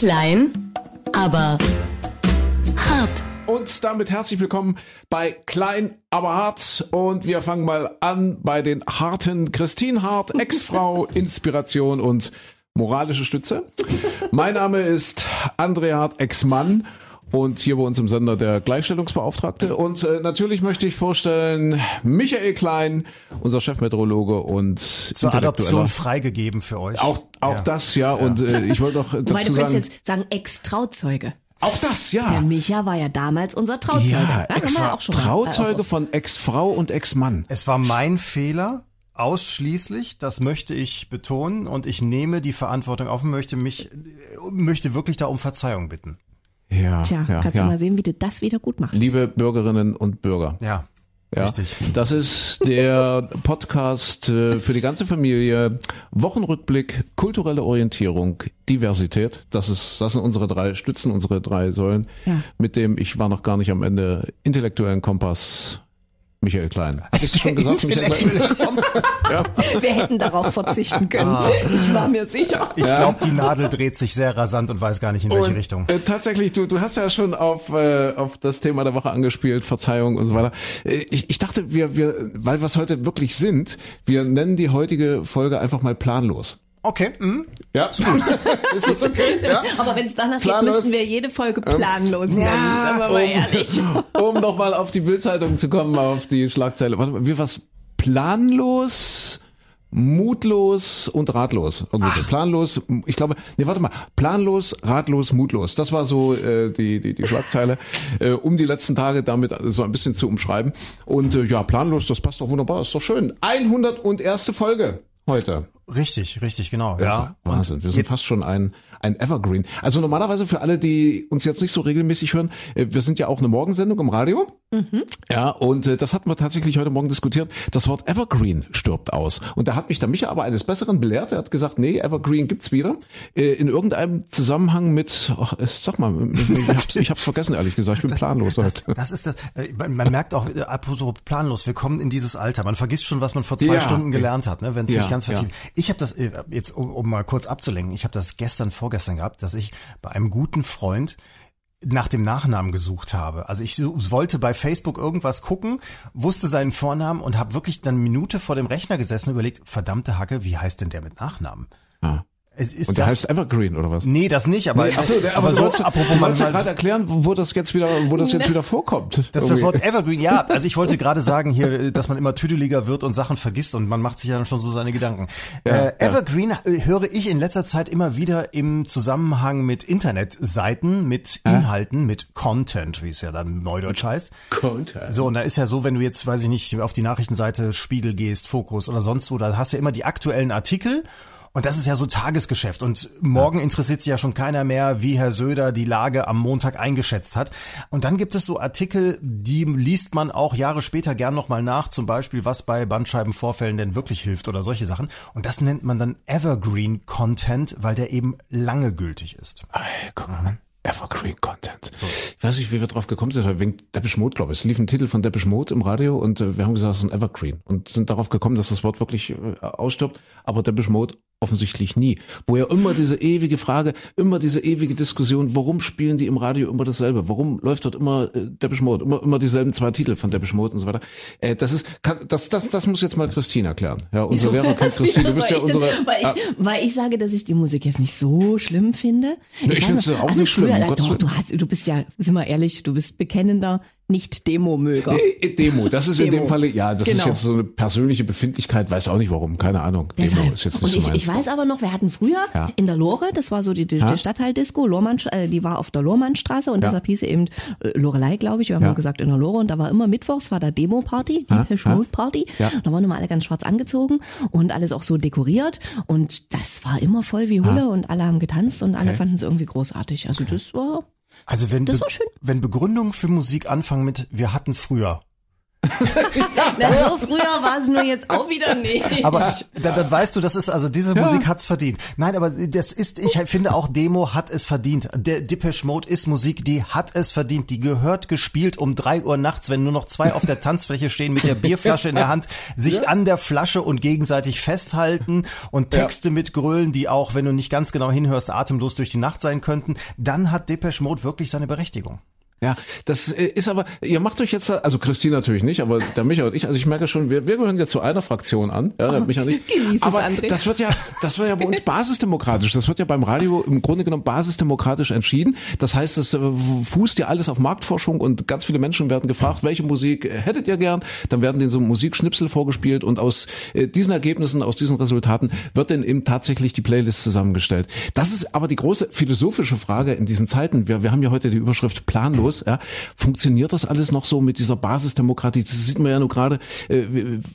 Klein, aber hart. Und damit herzlich willkommen bei Klein, aber hart. Und wir fangen mal an bei den Harten. Christine Hart, Ex-Frau, Inspiration und moralische Stütze. Mein Name ist Andrea Hart, Ex-Mann. Und hier bei uns im Sender der Gleichstellungsbeauftragte. Und natürlich möchte ich vorstellen Michael Klein, unser Chefmeteorologe und zur Adoption freigegeben für euch. Auch ja. Das, ja. Und ich wollte doch dazu sagen... Du kannst jetzt sagen Ex-Trauzeuge. Auch das, ja. Der Micha war ja damals unser Trauzeuge. Ja, Trauzeuge von Ex-Frau und Ex-Mann. Es war mein Fehler... Ausschließlich, das möchte ich betonen, und ich nehme die Verantwortung auf und möchte wirklich da um Verzeihung bitten. Ja. Tja, ja, kannst du mal sehen, wie du das wieder gut machst. Liebe Bürgerinnen und Bürger. Ja, ja. Richtig. Das ist der Podcast für die ganze Familie. Wochenrückblick, kulturelle Orientierung, Diversität. Das sind unsere drei Stützen, unsere drei Säulen, ja. Mit dem, ich war noch gar nicht am Ende, intellektuellen Kompass. Michael Klein. Hab ich schon gesagt? Ja. Wir hätten darauf verzichten können. Ich war mir sicher. Ich glaube, die Nadel dreht sich sehr rasant und weiß gar nicht, in welche Richtung. Tatsächlich, du hast ja schon auf das Thema der Woche angespielt, Verzeihung und so weiter. Ich dachte, wir, weil wir es heute wirklich sind, wir nennen die heutige Folge einfach mal planlos. Okay. Mhm. Ja, ist gut. Ist das okay? Ja? Aber wenn es danach geht, müssen wir jede Folge planlos nennen, sagen wir mal ehrlich. Um nochmal auf die Bildzeitung zu kommen, auf die Schlagzeile. Warte mal, wir was planlos, mutlos und ratlos. Planlos, ich glaube, planlos, ratlos, mutlos. Das war so die Schlagzeile, um die letzten Tage damit so ein bisschen zu umschreiben. Und planlos, das passt doch wunderbar, ist doch schön. 101. Folge heute. Richtig, genau. Ja. Wahnsinn. Und wir sind fast schon ein Evergreen. Also normalerweise für alle, die uns jetzt nicht so regelmäßig hören, wir sind ja auch eine Morgensendung im Radio. Mhm. Ja, und das hatten wir tatsächlich heute Morgen diskutiert. Das Wort Evergreen stirbt aus. Und da hat mich der Micha aber eines Besseren belehrt. Er hat gesagt, nee, Evergreen gibt's wieder. In irgendeinem Zusammenhang mit, ich hab's vergessen, ehrlich gesagt. Ich bin planlos heute. Das ist das. Man merkt auch, apropos planlos, wir kommen in dieses Alter. Man vergisst schon, was man vor 2 Stunden gelernt hat, ne, wenn es nicht ganz vertieft. Ja. Ich habe das, jetzt um mal kurz abzulenken, ich habe das vorgestern gehabt, dass ich bei einem guten Freund nach dem Nachnamen gesucht habe. Also ich wollte bei Facebook irgendwas gucken, wusste seinen Vornamen und habe wirklich dann eine Minute vor dem Rechner gesessen und überlegt, verdammte Hacke, wie heißt denn der mit Nachnamen? Ah. Und der heißt Evergreen oder was? Nee, das nicht, aber apropos, man wollte gerade erklären, wo das jetzt wieder vorkommt. Das Wort Evergreen, ja, also ich wollte gerade sagen hier, dass man immer tüdeliger wird und Sachen vergisst und man macht sich ja dann schon so seine Gedanken. Evergreen höre ich in letzter Zeit immer wieder im Zusammenhang mit Internetseiten, mit Inhalten, mit Content, wie es ja dann neudeutsch heißt. Content. So, und da ist ja so, wenn du jetzt, weiß ich nicht, auf die Nachrichtenseite Spiegel gehst, Fokus oder sonst wo, da hast du ja immer die aktuellen Artikel. Und das ist ja so Tagesgeschäft. Und morgen interessiert sich ja schon keiner mehr, wie Herr Söder die Lage am Montag eingeschätzt hat. Und dann gibt es so Artikel, die liest man auch Jahre später gern nochmal nach. Zum Beispiel, was bei Bandscheibenvorfällen denn wirklich hilft oder solche Sachen. Und das nennt man dann Evergreen-Content, weil der eben lange gültig ist. Ey, guck mal. Evergreen-Content. So. Ich weiß nicht, wie wir drauf gekommen sind, wegen Depeche Mode, glaube ich. Es lief ein Titel von Depeche Mode im Radio und wir haben gesagt, es ist ein Evergreen. Und sind darauf gekommen, dass das Wort wirklich ausstirbt. Aber Depeche Mode offensichtlich nie. Wo ja immer diese ewige Frage, immer diese ewige Diskussion, warum spielen die im Radio immer dasselbe? Warum läuft dort immer Depeche Mode? Immer dieselben 2 Titel von Depeche Mode und so weiter. Das muss jetzt mal Christine erklären. Ja, unsere Lehrer kennt Christine. Du bist ja unsere... Weil ich sage, dass ich die Musik jetzt nicht so schlimm finde. Ich finde es auch nicht schlimm. Ja, doch, du bist ja, sind wir ehrlich, du bist bekennender Nicht-Demo-Möger. Demo, das ist Demo. In dem Falle, ja, das genau. Ist jetzt so eine persönliche Befindlichkeit, weiß auch nicht warum, keine Ahnung. Deshalb. Demo ist jetzt nicht so meins. Ich weiß aber noch, wir hatten früher in der Lore, das war so die Stadtteildisco, die war auf der Lohrmannstraße und deshalb hieß sie eben Lorelei, glaube ich, wir haben mal gesagt in der Lore, und da war immer mittwochs, war da Demo-Party, Depeche Mode-Party, da waren immer alle ganz schwarz angezogen und alles auch so dekoriert und das war immer voll wie Hulle und alle haben getanzt und alle fanden es irgendwie großartig, also das war... Also wenn Begründungen für Musik anfangen mit, wir hatten früher. Na, so früher war es nur jetzt auch wieder nicht. Aber dann weißt du, das ist, also diese Musik hat's verdient. Nein, aber das ist, ich finde auch, Demo hat es verdient. Der Depeche Mode ist Musik, die hat es verdient. Die gehört gespielt um 3 Uhr nachts, wenn nur noch 2 auf der Tanzfläche stehen mit der Bierflasche in der Hand, sich an der Flasche und gegenseitig festhalten und Texte mitgrölen, die auch, wenn du nicht ganz genau hinhörst, atemlos durch die Nacht sein könnten. Dann hat Depeche Mode wirklich seine Berechtigung. Ja, das ist aber, ihr macht euch jetzt, also Christine natürlich nicht, aber der Micha und ich, also ich merke schon, wir gehören jetzt zu einer Fraktion an, ja, der Micha nicht. Genieß aber es, André. Das wird ja bei uns basisdemokratisch, das wird ja beim Radio im Grunde genommen basisdemokratisch entschieden. Das heißt, es fußt ja alles auf Marktforschung und ganz viele Menschen werden gefragt, welche Musik hättet ihr gern? Dann werden denen so Musikschnipsel vorgespielt und aus diesen Ergebnissen, aus diesen Resultaten wird dann eben tatsächlich die Playlist zusammengestellt. Das ist aber die große philosophische Frage in diesen Zeiten. Wir haben ja heute die Überschrift planlos. Ja, funktioniert das alles noch so mit dieser Basisdemokratie? Das sieht man ja nur gerade,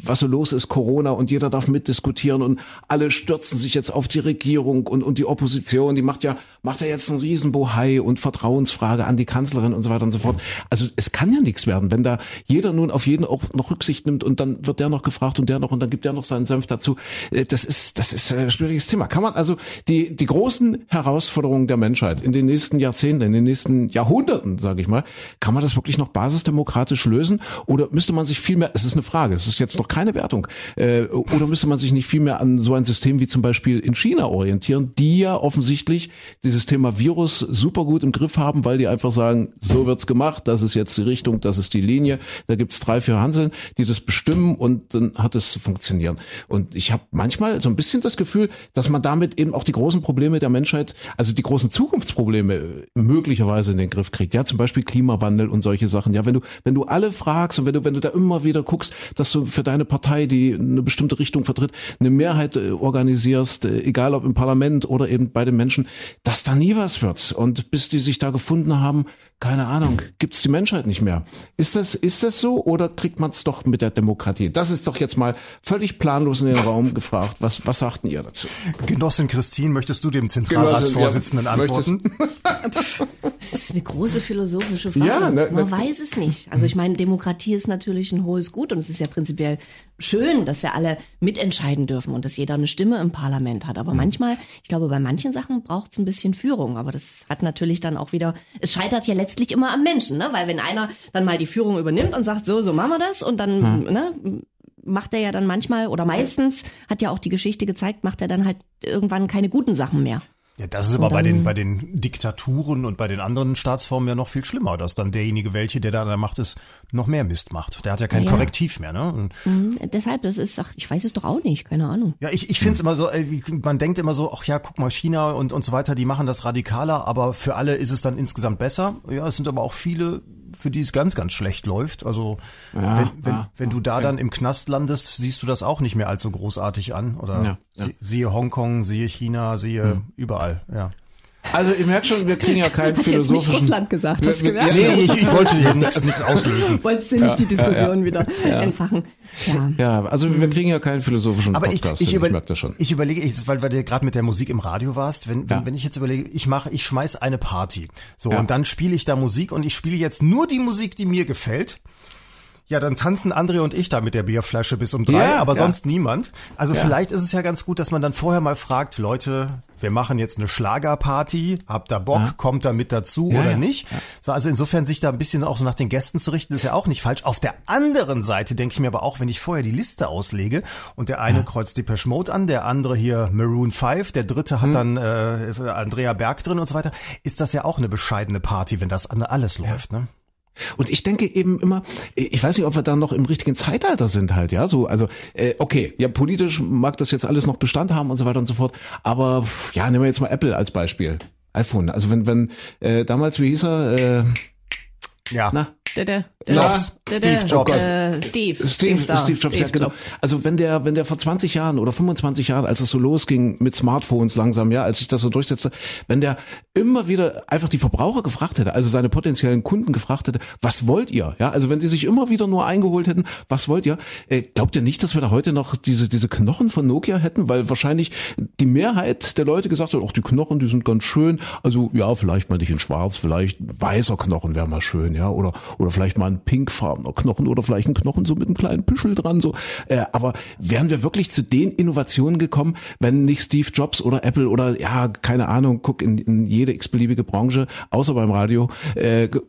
was so los ist, Corona, und jeder darf mitdiskutieren und alle stürzen sich jetzt auf die Regierung und die Opposition, die macht ja jetzt einen Riesenbohai und Vertrauensfrage an die Kanzlerin und so weiter und so fort. Also es kann ja nichts werden, wenn da jeder nun auf jeden auch noch Rücksicht nimmt und dann wird der noch gefragt und dann gibt der noch seinen Senf dazu. Das ist ein schwieriges Thema. Kann man also die großen Herausforderungen der Menschheit in den nächsten Jahrzehnten, in den nächsten Jahrhunderten, sage ich mal, kann man das wirklich noch basisdemokratisch lösen oder müsste man sich viel mehr, es ist eine Frage, es ist jetzt noch keine Wertung, oder müsste man sich nicht viel mehr an so ein System wie zum Beispiel in China orientieren, die ja offensichtlich dieses Thema Virus super gut im Griff haben, weil die einfach sagen, so wird's gemacht, das ist jetzt die Richtung, das ist die Linie, da gibt's 3-4 Hanseln, die das bestimmen und dann hat es zu funktionieren. Und ich habe manchmal so ein bisschen das Gefühl, dass man damit eben auch die großen Probleme der Menschheit, also die großen Zukunftsprobleme möglicherweise in den Griff kriegt. Ja, zum Beispiel Klimawandel und solche Sachen. Ja, wenn du alle fragst und wenn du da immer wieder guckst, dass du für deine Partei, die eine bestimmte Richtung vertritt, eine Mehrheit organisierst, egal ob im Parlament oder eben bei den Menschen, dass da nie was wird. Und bis die sich da gefunden haben, keine Ahnung, gibt's die Menschheit nicht mehr. Ist das so oder kriegt man es doch mit der Demokratie? Das ist doch jetzt mal völlig planlos in den Raum gefragt. Was sagten ihr dazu? Genossin Christine, möchtest du dem Zentralratsvorsitzenden antworten? Das ist eine große philosophische Frage. Ja, man weiß es nicht. Also ich meine, Demokratie ist natürlich ein hohes Gut und es ist ja prinzipiell schön, dass wir alle mitentscheiden dürfen und dass jeder eine Stimme im Parlament hat. Aber manchmal, ich glaube, bei manchen Sachen braucht es ein bisschen Führung. Aber das hat natürlich dann auch wieder, es scheitert ja letztlich immer am Menschen, ne? Weil wenn einer dann mal die Führung übernimmt und sagt, so machen wir das und dann, ne, macht er ja dann manchmal oder meistens, hat ja auch die Geschichte gezeigt, macht er dann halt irgendwann keine guten Sachen mehr. Ja, das ist aber bei den Diktaturen und bei den anderen Staatsformen ja noch viel schlimmer, dass dann der da an der Macht ist, noch mehr Mist macht. Der hat ja kein Korrektiv mehr, ne? Und deshalb, das ist, ich weiß es doch auch nicht, keine Ahnung. Ja, ich finde es immer so, man denkt immer so, ach ja, guck mal, China und so weiter, die machen das radikaler, aber für alle ist es dann insgesamt besser. Ja, es sind aber auch viele, für die es ganz, ganz schlecht läuft. Also wenn du da dann im Knast landest, siehst du das auch nicht mehr allzu großartig an. Oder siehe Hongkong, siehe China, siehe überall. Ja. Also ihr merkt schon, wir kriegen ja keinen philosophischen... Ich Russland gesagt, hast du gemerkt? Nee, ich wollte dir nichts auslösen. Wolltest du nicht die Diskussion wieder entfachen? Ja. Also wir kriegen ja keinen philosophischen Podcast. Ich merke das schon. Ich überlege, weil du gerade mit der Musik im Radio warst, wenn ich jetzt überlege, ich schmeiß eine Party. So, und dann spiele ich da Musik und ich spiele jetzt nur die Musik, die mir gefällt. Ja, dann tanzen André und ich da mit der Bierflasche bis um 3, aber sonst niemand. Also vielleicht ist es ja ganz gut, dass man dann vorher mal fragt, Leute, wir machen jetzt eine Schlagerparty, habt ihr Bock, kommt da mit dazu oder nicht? Ja. So, also insofern sich da ein bisschen auch so nach den Gästen zu richten, ist ja auch nicht falsch. Auf der anderen Seite denke ich mir aber auch, wenn ich vorher die Liste auslege und der eine kreuzt Depeche Mode an, der andere hier Maroon 5, der dritte hat dann Andrea Berg drin und so weiter, ist das ja auch eine bescheidene Party, wenn das alles läuft, ne? Und ich denke eben immer, ich weiß nicht, ob wir da noch im richtigen Zeitalter sind halt, ja, so, also, okay, ja, politisch mag das jetzt alles noch Bestand haben und so weiter und so fort, aber, ja, nehmen wir jetzt mal Apple als Beispiel, iPhone, also wenn damals, wie hieß er, Steve Jobs. Also wenn der vor 20 Jahren oder 25 Jahren, als es so losging mit Smartphones langsam, ja, als ich das so durchsetzte, wenn der immer wieder einfach die Verbraucher gefragt hätte, also seine potenziellen Kunden gefragt hätte, was wollt ihr? Ja, also wenn die sich immer wieder nur eingeholt hätten, was wollt ihr? Glaubt ihr nicht, dass wir da heute noch diese Knochen von Nokia hätten? Weil wahrscheinlich die Mehrheit der Leute gesagt hat, ach, die Knochen, die sind ganz schön. Also ja, vielleicht mal nicht in schwarz, vielleicht weißer Knochen wäre mal schön, ja, oder vielleicht mal ein pinkfarbener Knochen oder vielleicht ein Knochen so mit einem kleinen Püschel dran. So. Aber wären wir wirklich zu den Innovationen gekommen, wenn nicht Steve Jobs oder Apple oder ja, keine Ahnung, guck in jede x-beliebige Branche, außer beim Radio,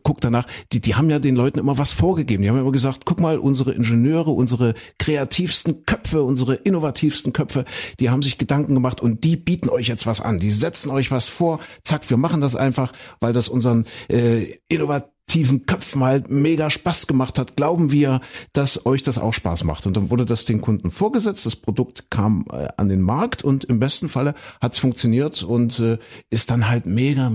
guck danach, die haben ja den Leuten immer was vorgegeben. Die haben immer gesagt, guck mal, unsere Ingenieure, unsere kreativsten Köpfe, unsere innovativsten Köpfe, die haben sich Gedanken gemacht und die bieten euch jetzt was an. Die setzen euch was vor, zack, wir machen das einfach, weil das unseren innovativen Köpfen halt mega Spaß gemacht hat, glauben wir, dass euch das auch Spaß macht. Und dann wurde das den Kunden vorgesetzt, das Produkt kam an den Markt und im besten Falle hat's funktioniert und ist dann halt mega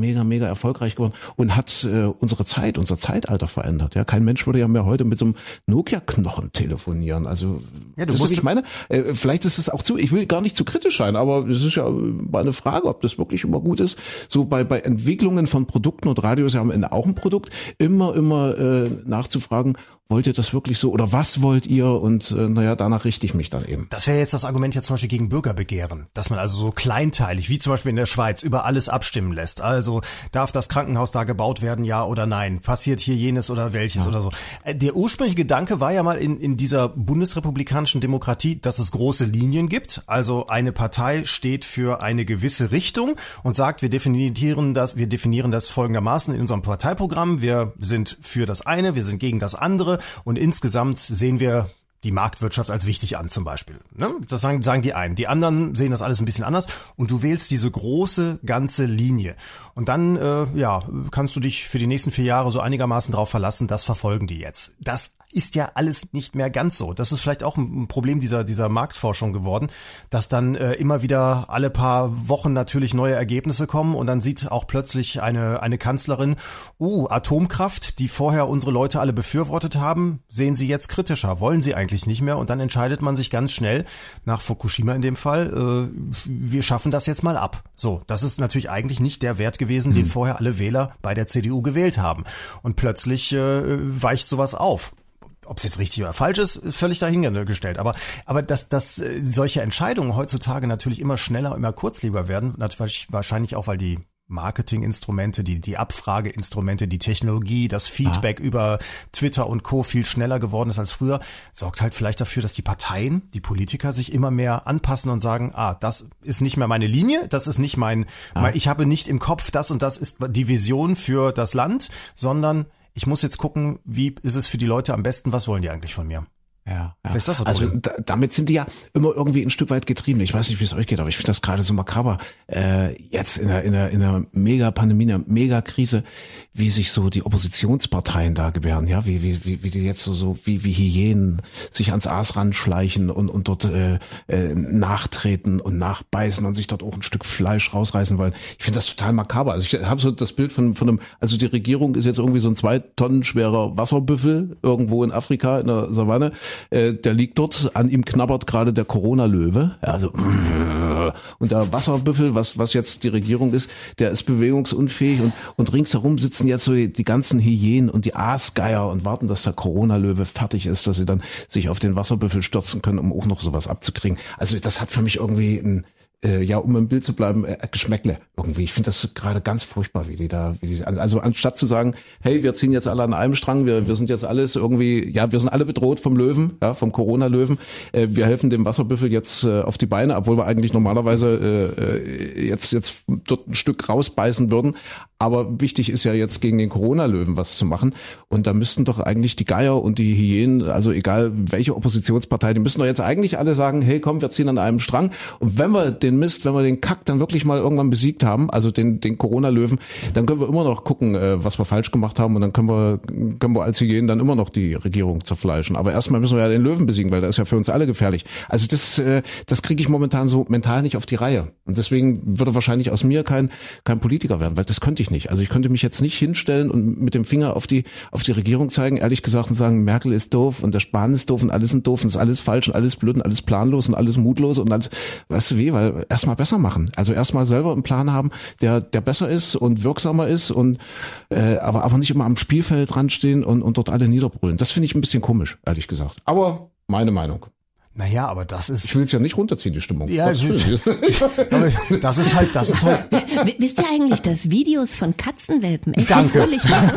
erfolgreich geworden und hat unser Zeitalter verändert. Ja, kein Mensch würde ja mehr heute mit so einem Nokia-Knochen telefonieren. Also, ja, du musst, ich meine, vielleicht ist es auch zu, ich will gar nicht zu kritisch sein, aber es ist ja mal eine Frage, ob das wirklich immer gut ist. So bei Entwicklungen von Produkten, und Radio ist ja am Ende auch ein Produkt, immer nachzufragen, wollt ihr das wirklich so oder was wollt ihr? Und naja, danach richte ich mich dann eben. Das wäre jetzt das Argument ja zum Beispiel gegen Bürgerbegehren, dass man also so kleinteilig, wie zum Beispiel in der Schweiz, über alles abstimmen lässt. Also darf das Krankenhaus da gebaut werden, ja oder nein? Passiert hier jenes oder welches oder so? Der ursprüngliche Gedanke war ja mal in dieser bundesrepublikanischen Demokratie, dass es große Linien gibt. Also eine Partei steht für eine gewisse Richtung und sagt, wir definieren das folgendermaßen in unserem Parteiprogramm. Wir sind für das eine, wir sind gegen das andere. Und insgesamt sehen wir die Marktwirtschaft als wichtig an, zum Beispiel. Ne? Das sagen die einen. Die anderen sehen das alles ein bisschen anders. Und du wählst diese große, ganze Linie. Und dann kannst du dich für die nächsten 4 Jahre so einigermaßen drauf verlassen, das verfolgen die jetzt. Das ist ja alles nicht mehr ganz so. Das ist vielleicht auch ein Problem dieser Marktforschung geworden, dass dann immer wieder alle paar Wochen natürlich neue Ergebnisse kommen und dann sieht auch plötzlich eine Kanzlerin, Atomkraft, die vorher unsere Leute alle befürwortet haben, sehen sie jetzt kritischer, wollen sie eigentlich nicht mehr und dann entscheidet man sich ganz schnell, nach Fukushima in dem Fall, wir schaffen das jetzt mal ab. So, das ist natürlich eigentlich nicht der Wert gewesen, den vorher alle Wähler bei der CDU gewählt haben. Und plötzlich weicht sowas auf. Ob es jetzt richtig oder falsch ist, ist völlig dahingestellt. Aber dass solche Entscheidungen heutzutage natürlich immer schneller, immer kurzlebiger werden, natürlich wahrscheinlich auch, weil die Marketinginstrumente, die Abfrageinstrumente, die Technologie, das Feedback über Twitter und Co. viel schneller geworden ist als früher, sorgt halt vielleicht dafür, dass die Parteien, die Politiker sich immer mehr anpassen und sagen, das ist nicht mehr meine Linie, das ist nicht ich habe nicht im Kopf, das und das ist die Vision für das Land, sondern ich muss jetzt gucken, wie ist es für die Leute am besten, was wollen die eigentlich von mir? Ja. Vielleicht das also damit sind die ja immer irgendwie ein Stück weit getrieben. Ich weiß nicht, wie es euch geht, aber ich finde das gerade so makaber. Jetzt in der Mega-Pandemie, in der Mega-Krise, wie sich so die Oppositionsparteien da gebären, ja, wie die jetzt so wie Hyänen sich ans Aas ranschleichen und dort nachtreten und nachbeißen und sich dort auch ein Stück Fleisch rausreißen wollen. Ich finde das total makaber. Also ich habe so das Bild von einem, also die Regierung ist jetzt irgendwie so ein 2 Tonnen schwerer Wasserbüffel irgendwo in Afrika in der Savanne. Der liegt dort, an ihm knabbert gerade der Corona-Löwe. Also, und der Wasserbüffel, was jetzt die Regierung ist, der ist bewegungsunfähig und ringsherum sitzen jetzt so die ganzen Hyänen und die Aasgeier und warten, dass der Corona-Löwe fertig ist, dass sie dann sich auf den Wasserbüffel stürzen können, um auch noch sowas abzukriegen. Also das hat für mich irgendwie um im Bild zu bleiben, Geschmäckle irgendwie. Ich finde das gerade ganz furchtbar, wie die, also anstatt zu sagen, hey, wir ziehen jetzt alle an einem Strang, wir sind jetzt alles irgendwie, ja, wir sind alle bedroht vom Löwen, ja, vom Corona-Löwen, wir helfen dem Wasserbüffel jetzt auf die Beine, obwohl wir eigentlich normalerweise jetzt dort ein Stück rausbeißen würden, aber wichtig ist ja jetzt gegen den Corona-Löwen was zu machen und da müssten doch eigentlich die Geier und die Hyänen, also egal welche Oppositionspartei, die müssen doch jetzt eigentlich alle sagen, hey, komm, wir ziehen an einem Strang und wenn wir den Mist, wenn wir den Kack dann wirklich mal irgendwann besiegt haben, also den Corona-Löwen, dann können wir immer noch gucken, was wir falsch gemacht haben und dann können wir als Hyänen dann immer noch die Regierung zerfleischen. Aber erstmal müssen wir ja den Löwen besiegen, weil der ist ja für uns alle gefährlich. Also das kriege ich momentan so mental nicht auf die Reihe. Und deswegen würde wahrscheinlich aus mir kein Politiker werden, weil das könnte ich nicht. Also ich könnte mich jetzt nicht hinstellen und mit dem Finger auf die Regierung zeigen, ehrlich gesagt, und sagen, Merkel ist doof und der Spahn ist doof und alles sind doof und ist alles falsch und alles blöd und alles planlos und alles mutlos und alles, weißt du wie, weil erstmal besser machen. Also erstmal selber einen Plan haben, der besser ist und wirksamer ist und aber nicht immer am Spielfeld dran stehen und dort alle niederbrüllen. Das finde ich ein bisschen komisch, ehrlich gesagt. Aber meine Meinung. Naja, aber das ist... Ich will es ja nicht runterziehen, die Stimmung. Ja, das ist halt... Wisst ihr eigentlich, dass Videos von Katzenwelpen echt fröhlich machen?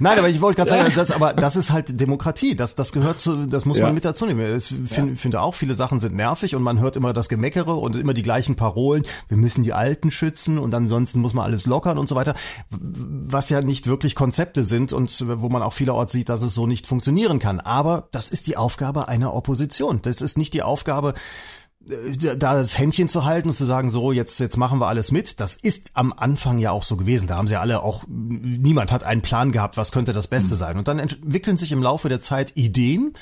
Nein, aber ich wollte gerade sagen, das ist halt Demokratie. Das gehört zu, das muss man mit dazu nehmen. Ich finde auch, viele Sachen sind nervig und man hört immer das Gemeckere und immer die gleichen Parolen. Wir müssen die Alten schützen und ansonsten muss man alles lockern und so weiter. Was ja nicht wirklich Konzepte sind und wo man auch vielerorts sieht, dass es so nicht funktionieren kann. Aber das ist die Aufgabe einer Opposition. Das ist nicht die Aufgabe, da das Händchen zu halten und zu sagen, so, jetzt machen wir alles mit. Das ist am Anfang ja auch so gewesen. Da haben sie alle auch, niemand hat einen Plan gehabt, was könnte das Beste sein. Und dann entwickeln sich im Laufe der Zeit Ideen,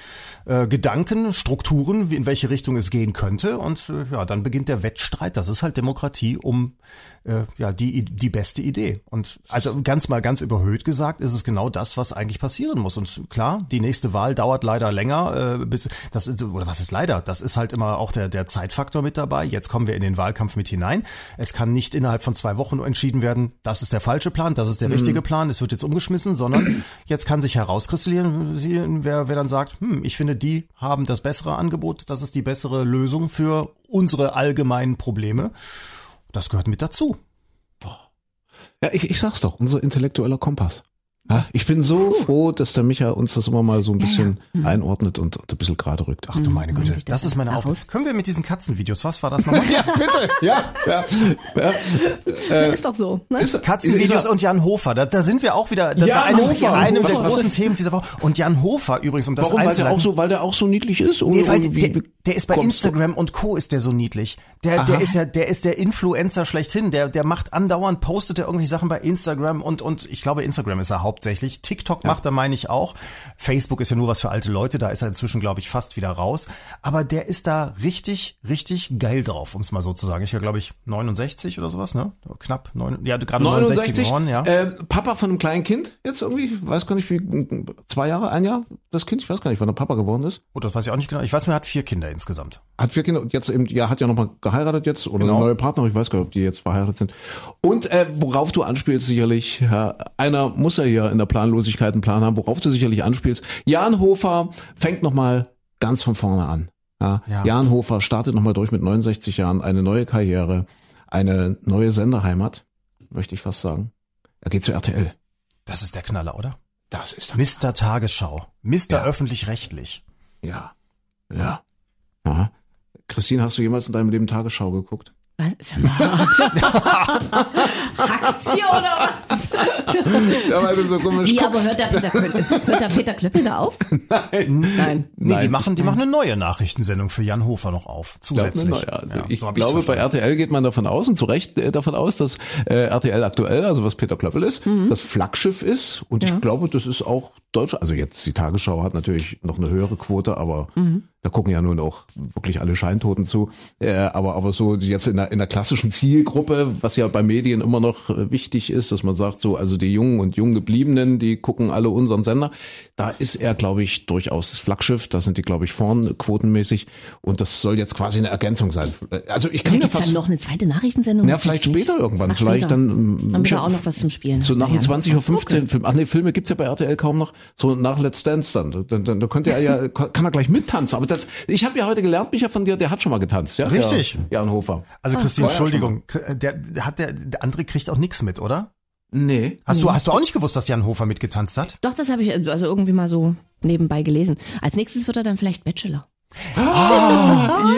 Gedanken, Strukturen, in welche Richtung es gehen könnte. Und dann beginnt der Wettstreit. Das ist halt Demokratie um die beste Idee. Und also ganz überhöht gesagt, ist es genau das, was eigentlich passieren muss. Und klar, die nächste Wahl dauert leider länger. Was ist leider? Das ist halt immer auch der Zeitfaktor mit dabei. Jetzt kommen wir in den Wahlkampf mit hinein. Es kann nicht innerhalb von 2 Wochen entschieden werden, das ist der falsche Plan, das ist der richtige Plan, es wird jetzt umgeschmissen, sondern jetzt kann sich herauskristallisieren, wer dann sagt, ich finde, die haben das bessere Angebot, das ist die bessere Lösung für unsere allgemeinen Probleme. Das gehört mit dazu. Ja, ich sag's doch, unser intellektueller Kompass. Ich bin so froh, dass der Micha uns das immer mal so ein bisschen einordnet und ein bisschen gerade rückt. Ach du meine Güte, das ist meine Aufgabe. Können wir mit diesen Katzenvideos, was war das nochmal? Ja, bitte, ist doch so. Ne? Katzenvideos und Jan Hofer, da sind wir auch wieder bei einem der großen Themen dieser Woche. Und Jan Hofer übrigens, um das einzuleiten. Weil der auch so niedlich ist? Der ist bei Instagram und Co. ist der so niedlich. Der ist der Influencer schlechthin. Der macht andauernd, postet er irgendwelche Sachen bei Instagram und ich glaube, Instagram ist er hauptsächlich. TikTok macht er, meine ich auch. Facebook ist ja nur was für alte Leute, da ist er inzwischen, glaube ich, fast wieder raus. Aber der ist da richtig, richtig geil drauf, um es mal so zu sagen. Ich war, glaube ich, 69 oder sowas, ne? Knapp, gerade 69 geworden, ja. Papa von einem kleinen Kind jetzt irgendwie, ich weiß gar nicht wie, 2 Jahre, 1 Jahr, das Kind, ich weiß gar nicht, wann der Papa geworden ist. Oh, das weiß ich auch nicht genau. Ich weiß nur, er hat 4 Kinder insgesamt. Hat 4 Kinder und jetzt eben, hat ja nochmal geheiratet jetzt oder eine neue Partnerin, ich weiß gar nicht, ob die jetzt verheiratet sind. Und worauf du anspielst sicherlich, einer muss ja in der Planlosigkeit einen Plan haben, worauf du sicherlich anspielst. Jan Hofer fängt nochmal ganz von vorne an. Ja. Jan Hofer startet nochmal durch mit 69 Jahren, eine neue Karriere, eine neue Senderheimat, möchte ich fast sagen. Er geht zu RTL. Das ist der Knaller, oder? Das ist der Mr. Tagesschau. Mr. Öffentlich-Rechtlich. Ja. Aha. Christine, hast du jemals in deinem Leben Tagesschau geguckt? Was? Aktie oder was? Aber hört der Peter Klöppel da auf? Nein. Nee, die machen eine neue Nachrichtensendung für Jan Hofer noch auf, zusätzlich. Ich glaube, bei RTL geht man davon aus, und zu Recht davon aus, dass RTL aktuell, also was Peter Klöppel ist, das Flaggschiff ist. Und ich glaube, das ist auch Deutschland. Also jetzt die Tagesschau hat natürlich noch eine höhere Quote, aber da gucken ja nun auch wirklich alle Scheintoten zu. Aber so jetzt in der klassischen Zielgruppe, was ja bei Medien immer noch wichtig ist, dass man sagt, so also die Jungen und Junggebliebenen, die gucken alle unseren Sender. Da ist er, glaube ich, durchaus das Flaggschiff. Da sind die, glaube ich, vorn quotenmäßig. Und das soll jetzt quasi eine Ergänzung sein. Also ich kann mir fast dann noch eine zweite Nachrichtensendung. Ja, vielleicht später irgendwann. Vielleicht dann haben wir auch noch was zum Spielen. So nach 20:15 Uhr. Ach nee, Filme gibt's ja bei RTL kaum noch. So nach Let's Dance dann. Dann könnte er kann er gleich mittanzen. Aber ich habe ja heute gelernt, Micha, von dir, der hat schon mal getanzt, ja? Richtig. Jan Hofer. Also Christine, Entschuldigung, der André kriegt auch nichts mit, oder? Nee. Hast du auch nicht gewusst, dass Jan Hofer mitgetanzt hat? Doch, das habe ich also irgendwie mal so nebenbei gelesen. Als nächstes wird er dann vielleicht Bachelor. Jan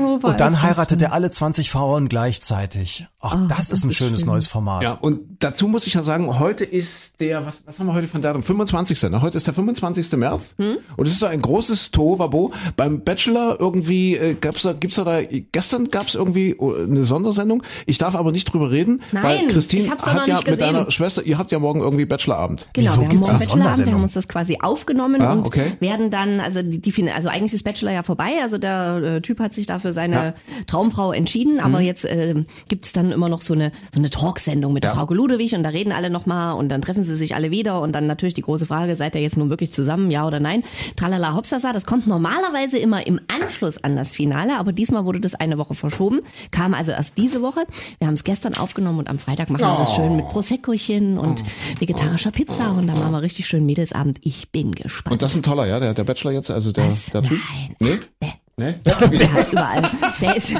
Hofer. Und dann heiratet er alle 20 Frauen gleichzeitig. Ach, das ist ein schönes neues Format. Ja, und dazu muss ich ja sagen, heute ist der, was haben wir heute von Datum? 25. Heute ist der 25. März. Und es ist ein großes Tohuwabohu. Beim Bachelor irgendwie gestern gab es irgendwie eine Sondersendung. Ich darf aber nicht drüber reden, weil Christine hat ja mit deiner Schwester, ihr habt ja morgen irgendwie Bachelorabend. Genau, wieso gibt's das? Wir haben uns das quasi aufgenommen und werden dann, also eigentlich ist Bachelor ja vorbei, also der Typ hat sich dafür seine Traumfrau entschieden, aber jetzt gibt's dann immer noch so eine Talksendung mit der Frau Ludewig und da reden alle nochmal und dann treffen sie sich alle wieder und dann natürlich die große Frage, seid ihr jetzt nun wirklich zusammen, ja oder nein? Tralala Hopsasa, das kommt normalerweise immer im Anschluss an das Finale, aber diesmal wurde das eine Woche verschoben, kam also erst diese Woche. Wir haben es gestern aufgenommen und am Freitag machen wir das schön mit Proseccochen und vegetarischer Pizza und dann machen wir richtig schön Mädelsabend. Ich bin gespannt. Und das ist ein toller, der Bachelor jetzt, also der Typ? Nein. Nee? Ne? Der hat überall. Der ist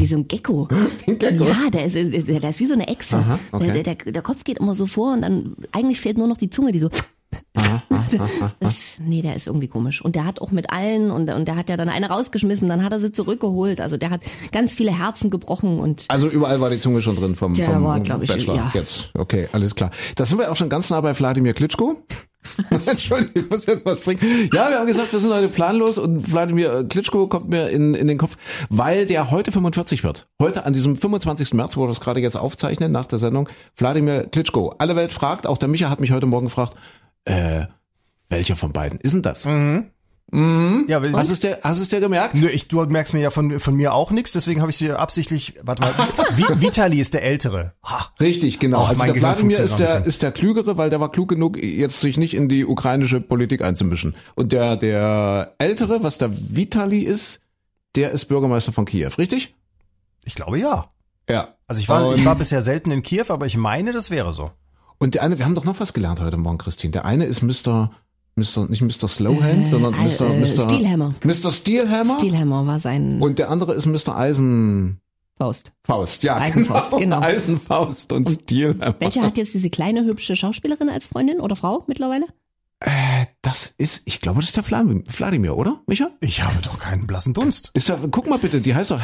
wie so ein Gecko. Gecko? Ja, der ist wie so eine Echse. Aha, okay. der Kopf geht immer so vor und dann eigentlich fehlt nur noch die Zunge, die so. Nee, der ist irgendwie komisch. Und der hat auch mit allen und der hat ja dann eine rausgeschmissen, dann hat er sie zurückgeholt. Also der hat ganz viele Herzen gebrochen und. Also überall war die Zunge schon drin vom Bachelor. Ja. Jetzt. Okay, alles klar. Da sind wir auch schon ganz nah bei Wladimir Klitschko. Entschuldigung, ich muss jetzt mal springen. Ja, wir haben gesagt, wir sind heute planlos und Wladimir Klitschko kommt mir in den Kopf, weil der heute 45 wird. Heute an diesem 25. März, wo wir das gerade jetzt aufzeichnen, nach der Sendung, Wladimir Klitschko. Alle Welt fragt, auch der Micha hat mich heute Morgen gefragt, welcher von beiden ist denn das? Mhm. Mhm. Ja, hast du es dir gemerkt? Nö, du merkst mir ja von mir auch nichts, deswegen habe ich dir absichtlich, warte mal, Vitali ist der Ältere. Ha. Richtig, genau. Ach, also der Wladimir ist der Klügere, weil der war klug genug, jetzt sich nicht in die ukrainische Politik einzumischen. Und der Ältere, was der Vitali ist, der ist Bürgermeister von Kiew, richtig? Ich glaube ja. Ja. Also ich war bisher selten in Kiew, aber ich meine, das wäre so. Und der eine, wir haben doch noch was gelernt heute Morgen, Christine. Der eine ist nicht Mr. Slowhand, sondern Mr. Steelhammer. Mr. Steelhammer? Steelhammer war sein... Und der andere ist Mr. Faust. Faust, ja. Eisenfaust, genau. Eisenfaust und Steelhammer. Welche hat jetzt diese kleine, hübsche Schauspielerin als Freundin oder Frau mittlerweile? Ich glaube, das ist der Wladimir, oder, Micha? Ich habe doch keinen blassen Dunst. Guck mal bitte, die heißt doch...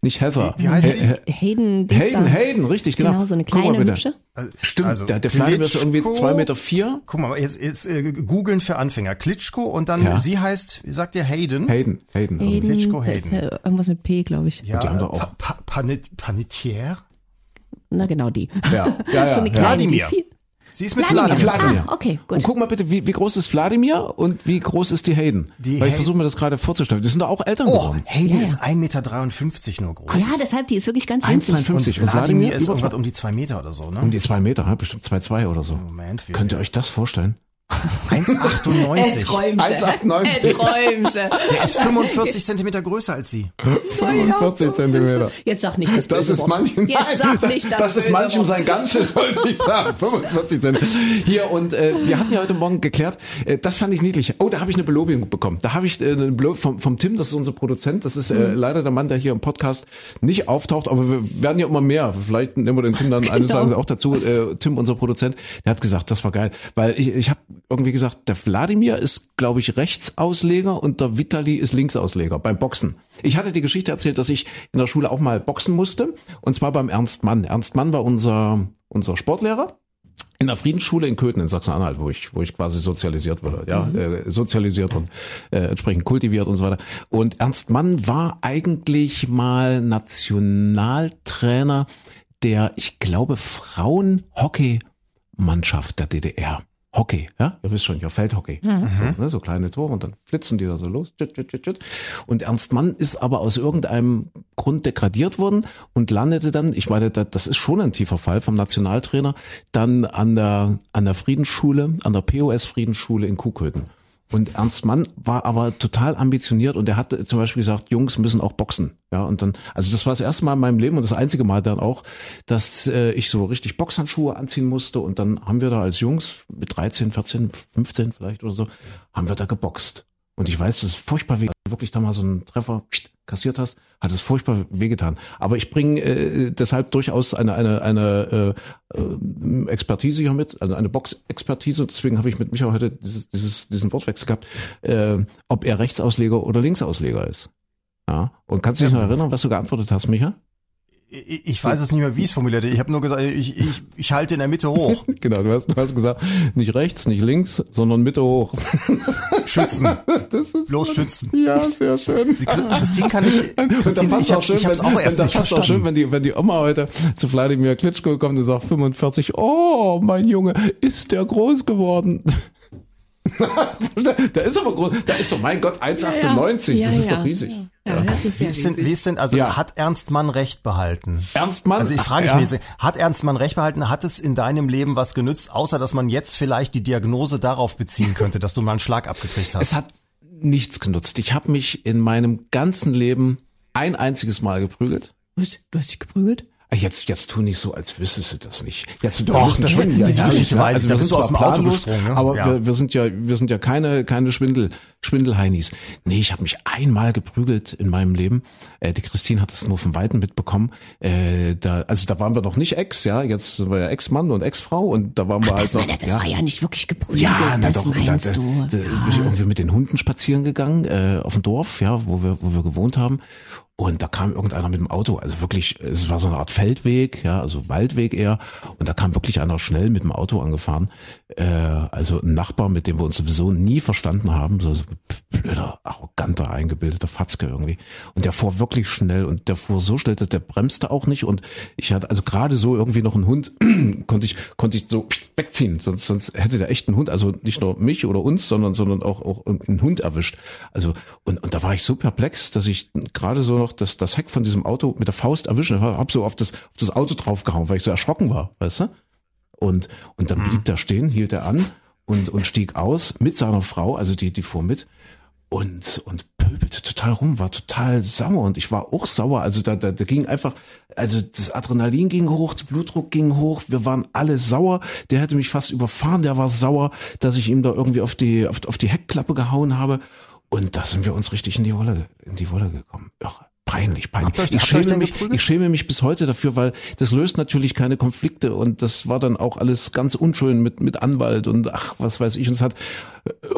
Nicht Heather. Wie heißt sie? Hayden, richtig, genau. Genau, so eine kleine Hübsche. Stimmt, also, der Wladimir ist irgendwie 2,04 Meter. Guck mal, jetzt googeln für Anfänger. Klitschko und dann, sie heißt, wie sagt ihr, Hayden? Hayden. Klitschko Hayden. Irgendwas mit P, glaube ich. Ja, die haben doch auch. Panettiere? Na genau, die. Ja. So eine kleine, sie ist mit Wladimir. Ah, okay, gut. Und guck mal bitte, wie groß ist Wladimir und wie groß ist die Hayden? Weil ich versuche mir das gerade vorzustellen. Die sind doch auch Eltern geworden. Hayden ist 1,53 Meter nur groß. Ah, ja, deshalb, die ist wirklich ganz winzig. 1,53 und Wladimir ist irgendwas um die 2 Meter oder so, ne? Um die 2 Meter, ja, bestimmt 2,2 oder so. Moment, könnt ihr euch das vorstellen? 1,98. Träumsche. Der ist 45 Zentimeter größer als sie. 45 Zentimeter. Jetzt sag nicht das böse Wort. Das ist manchem sein Ganzes, wollte ich sagen. 45 Zentimeter. Hier, und wir hatten ja heute Morgen geklärt, das fand ich niedlich. Oh, da habe ich eine Belobigung bekommen. Da habe ich eine vom Tim, das ist unser Produzent. Das ist leider der Mann, der hier im Podcast nicht auftaucht. Aber wir werden ja immer mehr. Vielleicht nehmen wir den Tim dann, genau. Eines Tages auch dazu. Tim, unser Produzent, der hat gesagt, das war geil. Weil ich habe irgendwie gesagt, der Wladimir ist, glaube ich, Rechtsausleger und der Vitali ist Linksausleger beim Boxen. Ich hatte die Geschichte erzählt, dass ich in der Schule auch mal boxen musste, und zwar beim Ernst Mann. Ernst Mann war unser Sportlehrer in der Friedensschule in Köthen in Sachsen-Anhalt, wo ich quasi sozialisiert wurde, sozialisiert und entsprechend kultiviert und so weiter. Und Ernst Mann war eigentlich mal Nationaltrainer der, ich glaube, Frauenhockeymannschaft der DDR. Hockey, ja? Ihr wisst schon, ja, Feldhockey. Mhm. So, ne? So kleine Tore und dann flitzen die da so los. Und Ernst Mann ist aber aus irgendeinem Grund degradiert worden und landete dann, ich meine, das ist schon ein tiefer Fall, vom Nationaltrainer, dann an der Friedensschule, an der POS-Friedensschule in Kuhköthen. Und Ernst Mann war aber total ambitioniert und er hat zum Beispiel gesagt, Jungs müssen auch boxen. Ja, und dann, also das war das erste Mal in meinem Leben und das einzige Mal dann auch, dass ich so richtig Boxhandschuhe anziehen musste, und dann haben wir da als Jungs mit 13, 14, 15 vielleicht oder so, haben wir da geboxt. Und ich weiß, das ist furchtbar weh, wenn du wirklich da mal so einen Treffer kassiert hast, hat es furchtbar wehgetan. Aber ich bringe deshalb durchaus eine Expertise hier mit, also eine Boxexpertise. Deswegen habe ich mit Micha heute diesen Wortwechsel gehabt, ob er Rechtsausleger oder Linksausleger ist. Ja. Und kannst du dich noch erinnern, was du geantwortet hast, Micha? Ich weiß es nicht mehr, wie es formuliert. Ich habe nur gesagt, ich halte in der Mitte hoch. Genau, du hast gesagt, nicht rechts, nicht links, sondern Mitte hoch. Schützen. Bloß schützen. Ja, sehr schön. Christine kann nicht. Christine, ich habe es auch erst nicht verstanden. Das passt auch schön, wenn die Oma heute zu Wladimir Klitschko kommt und sagt 45, oh, mein Junge, ist der groß geworden. Der ist aber groß. Der ist so, mein Gott, 1,98. Ja, das ist doch riesig. Hat Ernst Mann recht behalten? Ernst Mann? Also ich frage mich jetzt, hat Ernst Mann recht behalten? Hat es in deinem Leben was genützt, außer dass man jetzt vielleicht die Diagnose darauf beziehen könnte, dass du mal einen Schlag abgekriegt hast? Es hat nichts genutzt. Ich habe mich in meinem ganzen Leben ein einziges Mal geprügelt. Was? Du hast dich geprügelt? Jetzt tu nicht so, als wüsstest du das nicht. Jetzt doch, das stimmt. Die Geschichte weiß ich. Da bist du aus dem Auto gesprungen. Aber wir sind ja keine Schwindel. Schwindelheinis. Nee, ich habe mich einmal geprügelt in meinem Leben. Die Christine hat das nur von Weitem mitbekommen. Da waren wir noch nicht Ex, ja. Jetzt sind wir ja Ex-Mann und Ex-Frau und da waren wir halt noch. Das war ja nicht wirklich geprügelt. Ja, na doch. Da bin ich irgendwie mit den Hunden spazieren gegangen, auf dem Dorf, ja, wo wir gewohnt haben. Und da kam irgendeiner mit dem Auto, also wirklich, es war so eine Art Feldweg, ja, also Waldweg eher. Und da kam wirklich einer schnell mit dem Auto angefahren. Also ein Nachbar, mit dem wir uns sowieso nie verstanden haben, so blöder, arroganter, eingebildeter Fatzke irgendwie. Und der fuhr wirklich schnell und der fuhr so schnell, dass der bremste auch nicht. Und ich hatte also gerade so irgendwie noch einen Hund, konnte ich so wegziehen. Sonst hätte der echt einen Hund, also nicht nur mich oder uns, sondern auch einen Hund erwischt. Also, und da war ich so perplex, dass ich gerade so noch das Heck von diesem Auto mit der Faust erwischen, hab so auf das Auto draufgehauen, weil ich so erschrocken war, weißt du? Und dann blieb der stehen, hielt er an und stieg aus mit seiner Frau, also die fuhr mit und pöbelte total rum, war total sauer und ich war auch sauer, also da ging einfach, also das Adrenalin ging hoch, der Blutdruck ging hoch, wir waren alle sauer, der hätte mich fast überfahren, der war sauer, dass ich ihm da irgendwie auf die Heckklappe gehauen habe und da sind wir uns richtig in die Wolle gekommen. Irre. Peinlich. Ich schäme mich bis heute dafür, weil das löst natürlich keine Konflikte und das war dann auch alles ganz unschön mit Anwalt und ach, was weiß ich. Und es hat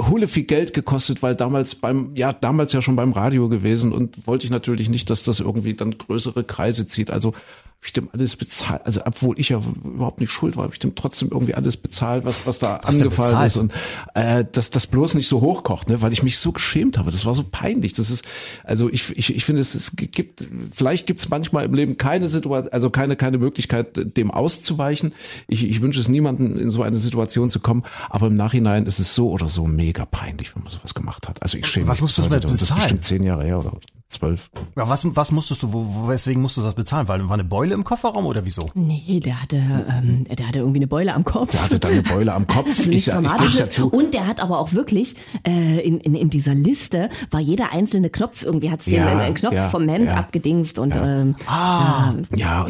hulle viel Geld gekostet, weil damals ja schon beim Radio gewesen und wollte ich natürlich nicht, dass das irgendwie dann größere Kreise zieht. Also habe ich dem alles bezahlt. Also obwohl ich ja überhaupt nicht schuld war, habe ich dem trotzdem irgendwie alles bezahlt, was da angefallen ist und dass das bloß nicht so hochkocht, ne, weil ich mich so geschämt habe. Das war so peinlich. Das ist also ich finde es gibt, vielleicht gibt's manchmal im Leben keine Situation, also keine Möglichkeit, dem auszuweichen. Ich wünsche es niemandem, in so eine Situation zu kommen, aber im Nachhinein ist es so oder so mega peinlich, wenn man sowas gemacht hat. Also ich schäme mich. Was musstest du bezahlen? Das ist bestimmt 10 Jahre her oder 12. Ja, was musstest du, weswegen musstest du das bezahlen? Weil war eine Beule im Kofferraum oder wieso? Nee, der hatte irgendwie eine Beule am Kopf. Der hatte dann eine Beule am Kopf. Das ist nichts Dramatisches. Und der hat aber auch wirklich, in dieser Liste war jeder einzelne Knopf irgendwie, hat's den einen Knopf vom Hemd abgedingst und, und der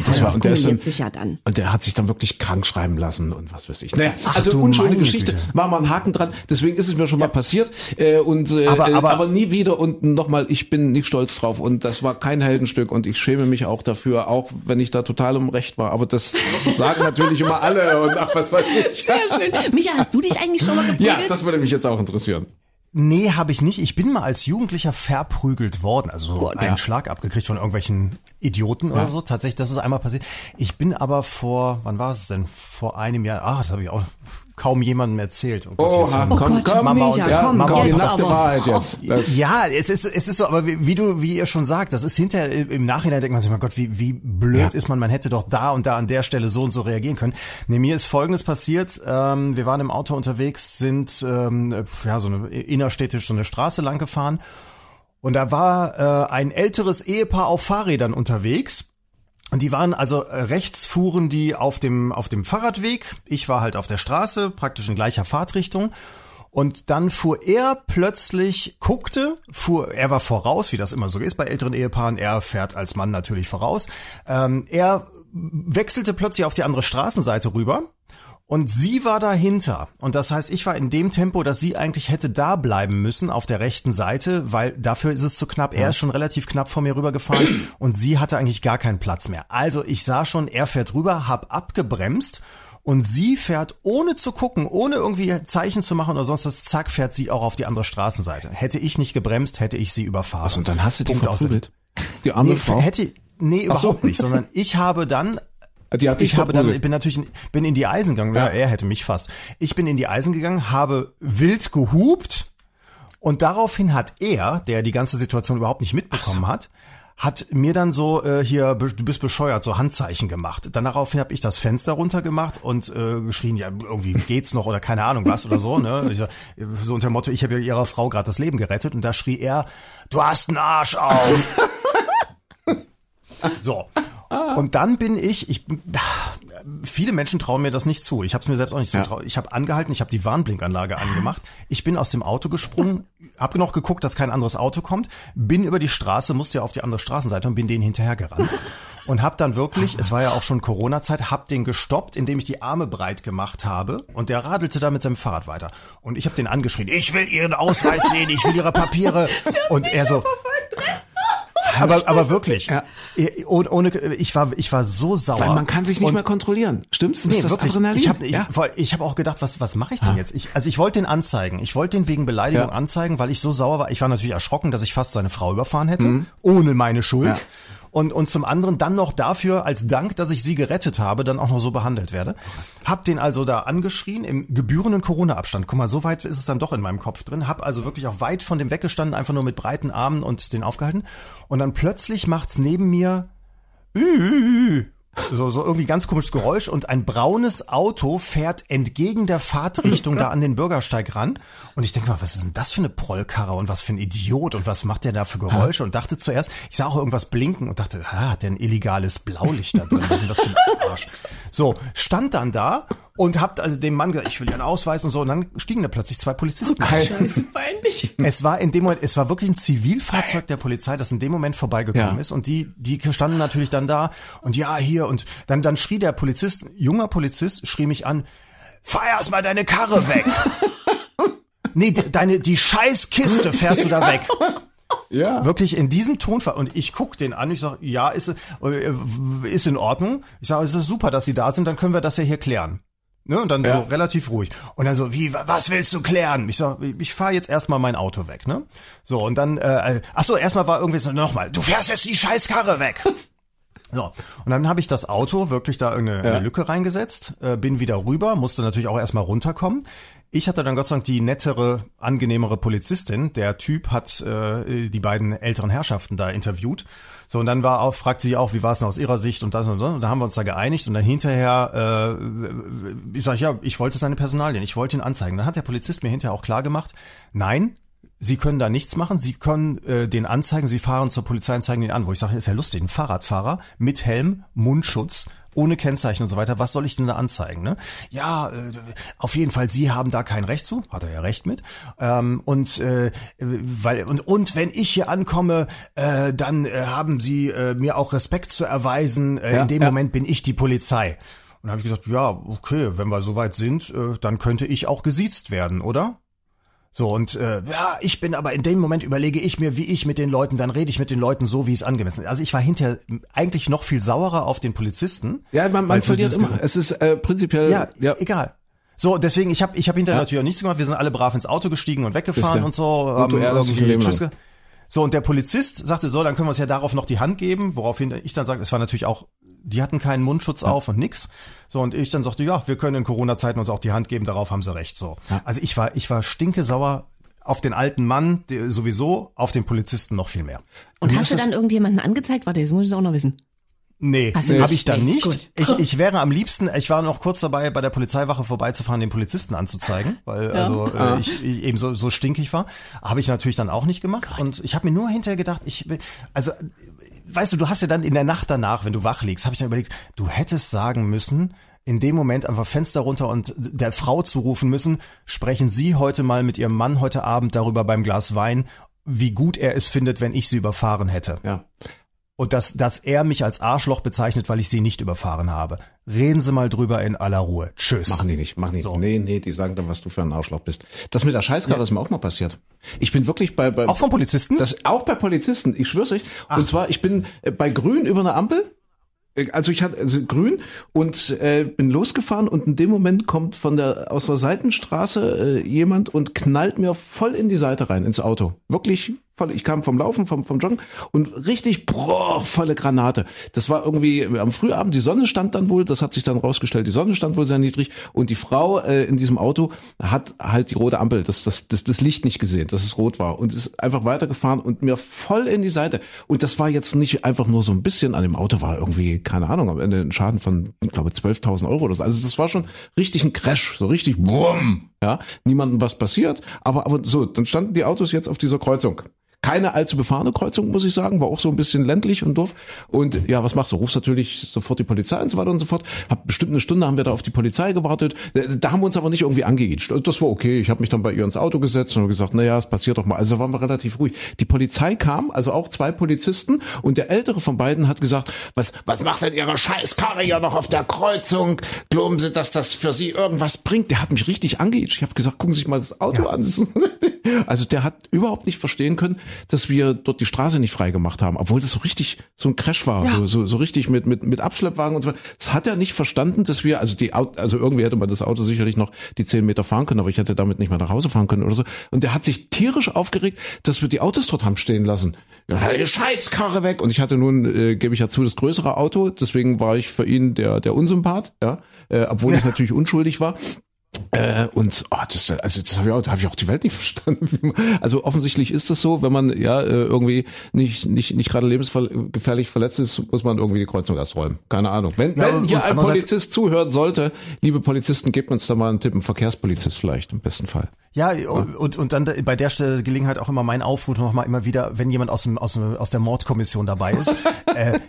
hat sich dann wirklich krank schreiben lassen und was weiß ich. Naja, also unschöne Geschichte. Machen wir einen Haken dran. Deswegen ist es mir schon mal passiert, aber nie wieder und nochmal, ich bin nicht stolz drauf und das war kein Heldenstück und ich schäme mich auch dafür, auch wenn ich da total im Recht war, aber das sagen natürlich immer alle und ach, was weiß ich. Sehr schön. Micha, hast du dich eigentlich schon mal geprügelt? Ja, das würde mich jetzt auch interessieren. Nee, habe ich nicht. Ich bin mal als Jugendlicher verprügelt worden, also so einen Schlag abgekriegt von irgendwelchen Idioten oder so. Tatsächlich, das ist einmal passiert. Ich bin aber wann war es denn? Vor einem Jahr. Ach, das habe ich auch kaum jemandem erzählt. Oh Gott, komm, Mama, jetzt. Ja, es ist so, aber wie ihr schon sagt, das ist hinterher im Nachhinein denkt man sich, mein Gott, wie blöd ist man hätte doch da und da an der Stelle so und so reagieren können. Nee, mir ist Folgendes passiert, wir waren im Auto unterwegs, sind innerstädtisch so eine Straße lang gefahren und da war ein älteres Ehepaar auf Fahrrädern unterwegs. Und die waren also rechts fuhren die auf dem Fahrradweg. Ich war halt auf der Straße, praktisch in gleicher Fahrtrichtung. Und dann fuhr er plötzlich, er war voraus, wie das immer so ist bei älteren Ehepaaren. Er fährt als Mann natürlich voraus. Er wechselte plötzlich auf die andere Straßenseite rüber. Und sie war dahinter. Und das heißt, ich war in dem Tempo, dass sie eigentlich hätte da bleiben müssen auf der rechten Seite, weil dafür ist es zu knapp. Er ist schon relativ knapp vor mir rübergefahren und sie hatte eigentlich gar keinen Platz mehr. Also ich sah schon, er fährt rüber, hab abgebremst und sie fährt ohne zu gucken, ohne irgendwie Zeichen zu machen oder sonst was, zack, fährt sie auch auf die andere Straßenseite. Hätte ich nicht gebremst, hätte ich sie überfahren. Also, und dann hast du die verprügelt? Die arme Frau? Nee, überhaupt nicht, sondern ich habe dann... Ich bin in die Eisen gegangen. Ja. Er hätte mich fast. Ich bin in die Eisen gegangen, habe wild gehupt und daraufhin hat er, der die ganze Situation überhaupt nicht mitbekommen hat mir dann so hier, du bist bescheuert, so Handzeichen gemacht. Dann daraufhin habe ich das Fenster runter gemacht und geschrien, ja, irgendwie geht's noch oder keine Ahnung was oder so. Ne? So unter dem Motto, ich habe ja ihrer Frau gerade das Leben gerettet und da schrie er, du hast einen Arsch auf. So. Und dann bin ich, viele Menschen trauen mir das nicht zu. Ich habe es mir selbst auch nicht zugetraut. Ich habe angehalten, ich habe die Warnblinkanlage angemacht. Ich bin aus dem Auto gesprungen, habe noch geguckt, dass kein anderes Auto kommt, bin über die Straße, musste ja auf die andere Straßenseite und bin denen hinterhergerannt. und habe dann wirklich, es war ja auch schon Corona-Zeit, habe den gestoppt, indem ich die Arme breit gemacht habe und der radelte da mit seinem Fahrrad weiter. Und ich habe den angeschrien, ich will Ihren Ausweis sehen, ich will Ihre Papiere. Und er so... Aber wirklich. Ja. Ich war so sauer. Weil man kann sich nicht mehr kontrollieren. Stimmt's? Nee, das wirklich. Adrenalin. Ich hab auch gedacht, was mache ich denn jetzt? Ich wollte den anzeigen. Ich wollte den wegen Beleidigung anzeigen, weil ich so sauer war. Ich war natürlich erschrocken, dass ich fast seine Frau überfahren hätte. Mhm. Ohne meine Schuld. Ja. Und zum anderen dann noch dafür, als Dank, dass ich sie gerettet habe, dann auch noch so behandelt werde. Hab den also da angeschrien im gebührenden Corona-Abstand. Guck mal, so weit ist es dann doch in meinem Kopf drin. Hab also wirklich auch weit von dem weggestanden, einfach nur mit breiten Armen und den aufgehalten. Und dann plötzlich macht's neben mir so irgendwie ganz komisches Geräusch und ein braunes Auto fährt entgegen der Fahrtrichtung da an den Bürgersteig ran. Und ich denke mal, was ist denn das für eine Prollkarre und was für ein Idiot und was macht der da für Geräusche? Und dachte zuerst, ich sah auch irgendwas blinken und dachte, hat der ein illegales Blaulicht da drin? Was ist denn das für ein Arsch? So, stand dann da und hab also dem Mann gesagt, ich will ja einen Ausweis und so. Und dann stiegen da plötzlich zwei Polizisten ein. Scheiße, peinlich. Es war in dem Moment, es war wirklich ein Zivilfahrzeug der Polizei, das in dem Moment vorbeigekommen ist. Und die standen natürlich dann da und ja, hier. Und dann schrie der Polizist, junger Polizist, schrie mich an, fahr erst mal deine Karre weg. Nee, die Scheißkiste fährst du da weg. Ja. Wirklich in diesem Tonfall. Und ich guck den an, ich sag, ja, ist in Ordnung. Ich sag, es ist super, dass Sie da sind, dann können wir das ja hier klären. Ne? Und dann so relativ ruhig. Und dann so, was willst du klären? Ich sag, ich fahr jetzt erstmal mein Auto weg, ne? So, und dann, achso, erstmal war irgendwie so, nochmal, du fährst jetzt die Scheißkarre weg. So, und dann habe ich das Auto wirklich da irgendeine Lücke reingesetzt, bin wieder rüber, musste natürlich auch erstmal runterkommen. Ich hatte dann Gott sei Dank die nettere, angenehmere Polizistin. Der Typ hat die beiden älteren Herrschaften da interviewt. So, und dann fragt sie auch, wie war es denn aus ihrer Sicht und das und so. Und da haben wir uns da geeinigt. Und dann hinterher, ich sage, ja, ich wollte seine Personalien, ich wollte ihn anzeigen. Dann hat der Polizist mir hinterher auch klar gemacht, nein, Sie können da nichts machen, Sie können den anzeigen, Sie fahren zur Polizei und zeigen den an. Wo ich sage, ist ja lustig, ein Fahrradfahrer mit Helm, Mundschutz, ohne Kennzeichen und so weiter. Was soll ich denn da anzeigen? Ne? Ja, auf jeden Fall, Sie haben da kein Recht zu. Hat er ja recht mit. Und wenn ich hier ankomme, dann haben Sie mir auch Respekt zu erweisen. In dem Moment bin ich die Polizei. Und dann habe ich gesagt, ja, okay, wenn wir soweit sind, dann könnte ich auch gesiezt werden, oder? So, und ich bin aber in dem Moment überlege ich mir, wie ich mit den Leuten, dann rede ich mit den Leuten so, wie es angemessen ist. Also ich war hinterher eigentlich noch viel saurer auf den Polizisten. Ja, man verliert immer. Es ist prinzipiell... Ja, egal. So, deswegen, ich hab hinterher natürlich auch nichts gemacht. Wir sind alle brav ins Auto gestiegen und weggefahren und so. So, und der Polizist sagte, so, dann können wir uns ja darauf noch die Hand geben, woraufhin ich dann sage, es war natürlich auch... Die hatten keinen Mundschutz auf und nix. So, und ich dann sagte, ja, wir können in Corona-Zeiten uns auch die Hand geben, darauf haben sie recht. So. Ja. Also ich war stinkesauer auf den alten Mann, sowieso, auf den Polizisten noch viel mehr. Und hast du dann irgendjemanden angezeigt? Warte, jetzt muss ich es auch noch wissen. Nee, habe ich dann nicht. Ich wäre am liebsten, ich war noch kurz dabei, bei der Polizeiwache vorbeizufahren, den Polizisten anzuzeigen, weil ich eben so stinkig war. Habe ich natürlich dann auch nicht gemacht. Gott. Und ich habe mir nur hinterher gedacht, weißt du, du hast ja dann in der Nacht danach, wenn du wach liegst, habe ich dann überlegt, du hättest sagen müssen, in dem Moment einfach Fenster runter und der Frau zurufen müssen, sprechen Sie heute mal mit Ihrem Mann heute Abend darüber beim Glas Wein, wie gut er es findet, wenn ich sie überfahren hätte. Ja. Und dass er mich als Arschloch bezeichnet, weil ich sie nicht überfahren habe. Reden Sie mal drüber in aller Ruhe. Tschüss. Machen die nicht. So. Nee, die sagen dann, was du für ein Arschloch bist. Das mit der Scheißkarre ist mir auch mal passiert. Ich bin wirklich bei... Auch von Polizisten? Auch bei Polizisten, ich schwör's euch. Ach. Und zwar, ich bin bei Grün über eine Ampel. Also ich hatte grün und bin losgefahren und in dem Moment kommt aus der Seitenstraße jemand und knallt mir voll in die Seite rein, ins Auto. Wirklich voll. Ich kam vom Laufen, vom Joggen und richtig volle Granate. Das war irgendwie am Frühabend, die Sonne stand dann wohl, das hat sich dann rausgestellt, die Sonne stand wohl sehr niedrig und die Frau in diesem Auto hat halt die rote Ampel, das Licht nicht gesehen, dass es rot war und ist einfach weitergefahren und mir voll in die Seite. Und das war jetzt nicht einfach nur so ein bisschen, an dem Auto war irgendwie, keine Ahnung, am Ende ein Schaden von, ich glaube, 12.000 Euro oder so. Also das war schon richtig ein Crash, so richtig bumm, ja, niemandem was passiert, aber so, dann standen die Autos jetzt auf dieser Kreuzung. Keine allzu befahrene Kreuzung, muss ich sagen, war auch so ein bisschen ländlich und doof. Und ja, was machst du? Rufst natürlich sofort die Polizei und so weiter und so fort. Hab bestimmt eine Stunde haben wir da auf die Polizei gewartet. Da haben wir uns aber nicht irgendwie angeitscht. Das war okay. Ich habe mich dann bei ihr ins Auto gesetzt und gesagt, naja, es passiert doch mal. Also waren wir relativ ruhig. Die Polizei kam, also auch zwei Polizisten, und der ältere von beiden hat gesagt, was macht denn ihre Scheißkarre ja noch auf der Kreuzung? Glauben Sie, dass das für Sie irgendwas bringt? Der hat mich richtig angeitscht. Ich habe gesagt, gucken Sie sich mal das Auto an. Also der hat überhaupt nicht verstehen können, dass wir dort die Straße nicht frei gemacht haben, obwohl das so richtig so ein Crash war, so richtig mit Abschleppwagen und so. Das hat er nicht verstanden, dass wir, also irgendwie hätte man das Auto sicherlich noch die 10 Meter fahren können, aber ich hätte damit nicht mehr nach Hause fahren können oder so. Und der hat sich tierisch aufgeregt, dass wir die Autos dort haben stehen lassen. Ja, Scheißkarre weg! Und ich hatte nun, gebe ich ja zu, das größere Auto, deswegen war ich für ihn der Unsympath, obwohl ich natürlich unschuldig war. Da habe ich auch die Welt nicht verstanden. Also offensichtlich ist das so, wenn man irgendwie nicht gerade lebensgefährlich verletzt ist, muss man irgendwie die Kreuzung erst räumen. Keine Ahnung. Wenn hier ein Polizist zuhören sollte, liebe Polizisten, gebt uns da mal einen Tipp, ein Verkehrspolizist vielleicht im besten Fall. Ja, und dann bei der Gelegenheit auch immer mein Aufruf nochmal immer wieder, wenn jemand aus der Mordkommission dabei ist.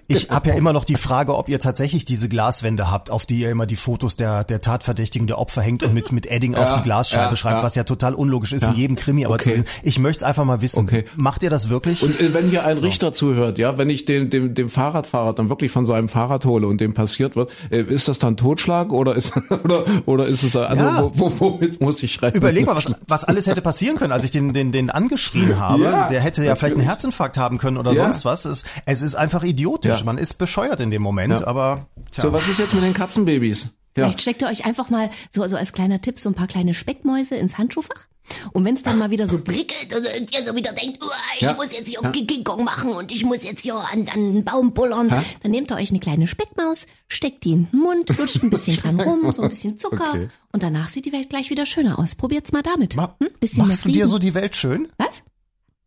Ich habe ja immer noch die Frage, ob ihr tatsächlich diese Glaswände habt, auf die ihr immer die Fotos der Tatverdächtigen, der Opfer hängt und mit Edding auf die Glasscheibe schreibt, was ja total unlogisch ist in jedem Krimi. Aber ich möchte es einfach mal wissen. Okay. Macht ihr das wirklich? Und wenn hier ein Richter zuhört, wenn ich dem Fahrradfahrer dann wirklich von seinem Fahrrad hole und dem passiert wird, ist das dann Totschlag oder ist es, womit muss ich rechnen? Überleg mal, was alles hätte passieren können, als ich den angeschrien habe. Ja, der hätte ja vielleicht einen Herzinfarkt haben können oder sonst was. Es ist einfach idiotisch. Ja. Man ist bescheuert in dem Moment, aber tja. So, was ist jetzt mit den Katzenbabys? Ja. Vielleicht steckt ihr euch einfach mal so als kleiner Tipp so ein paar kleine Speckmäuse ins Handschuhfach. Und wenn es dann mal wieder so prickelt und ihr so wieder denkt, ich muss jetzt hier King Kong machen und ich muss jetzt hier an einen Baum bullern, dann nehmt ihr euch eine kleine Speckmaus, steckt die in den Mund, lutscht ein bisschen dran rum, so ein bisschen Zucker und danach sieht die Welt gleich wieder schöner aus. Probiert's mal damit. Machst du dir so die Welt schön? Was?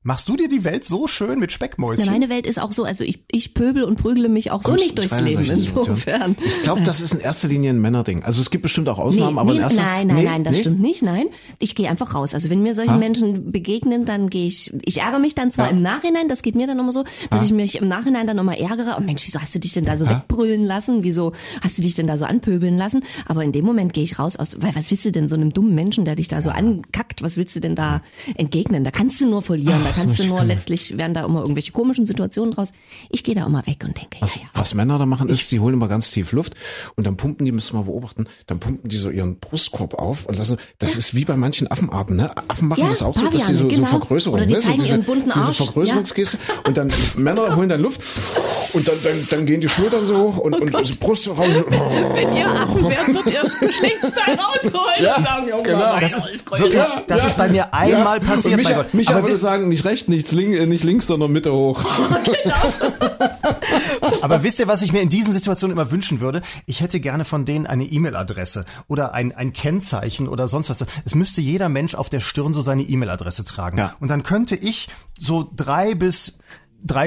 Machst du dir die Welt so schön mit Speckmäuschen? Ja, meine Welt ist auch so, also ich pöbel und prügele mich auch so nicht durchs Leben insofern. Ich glaube, das ist in erster Linie ein Männerding. Also es gibt bestimmt auch Ausnahmen, aber in erster Linie... Nein, das stimmt nicht, nein. Ich gehe einfach raus. Also wenn mir solche Menschen begegnen, dann gehe ich... Ich ärgere mich dann zwar im Nachhinein, das geht mir dann immer so, dass ich mich im Nachhinein dann nochmal ärgere. Oh Mensch, wieso hast du dich denn da so wegbrüllen lassen? Wieso hast du dich denn da so anpöbeln lassen? Aber in dem Moment gehe ich raus, weil was willst du denn so einem dummen Menschen, der dich da so ankackt, was willst du denn da entgegnen? Da kannst du nur verlieren. Letztlich werden da immer irgendwelche komischen Situationen draus. Ich gehe da immer weg und denke, was Männer da machen ist, die holen immer ganz tief Luft und dann pumpen die, müssen wir mal beobachten, dann pumpen die so ihren Brustkorb auf und lassen, das ist wie bei manchen Affenarten, ne? Affen machen das auch Pavian, so, dass sie so Vergrößerung, oder die zeigen ihren bunten Arsch, diese Vergrößerungsgeste und dann Männer holen dann Luft und dann gehen die Schultern so hoch und die Brust so raus. Wenn ihr Affen wärt, würdet ihr das Geschlechtsteil rausholen und sagen, das ist bei mir einmal passiert. Micha würde sagen, nicht rechts, nicht links, sondern Mitte hoch. Aber wisst ihr, was ich mir in diesen Situationen immer wünschen würde? Ich hätte gerne von denen eine E-Mail-Adresse oder ein Kennzeichen oder sonst was. Es müsste jeder Mensch auf der Stirn so seine E-Mail-Adresse tragen. Ja. Und dann könnte ich so 3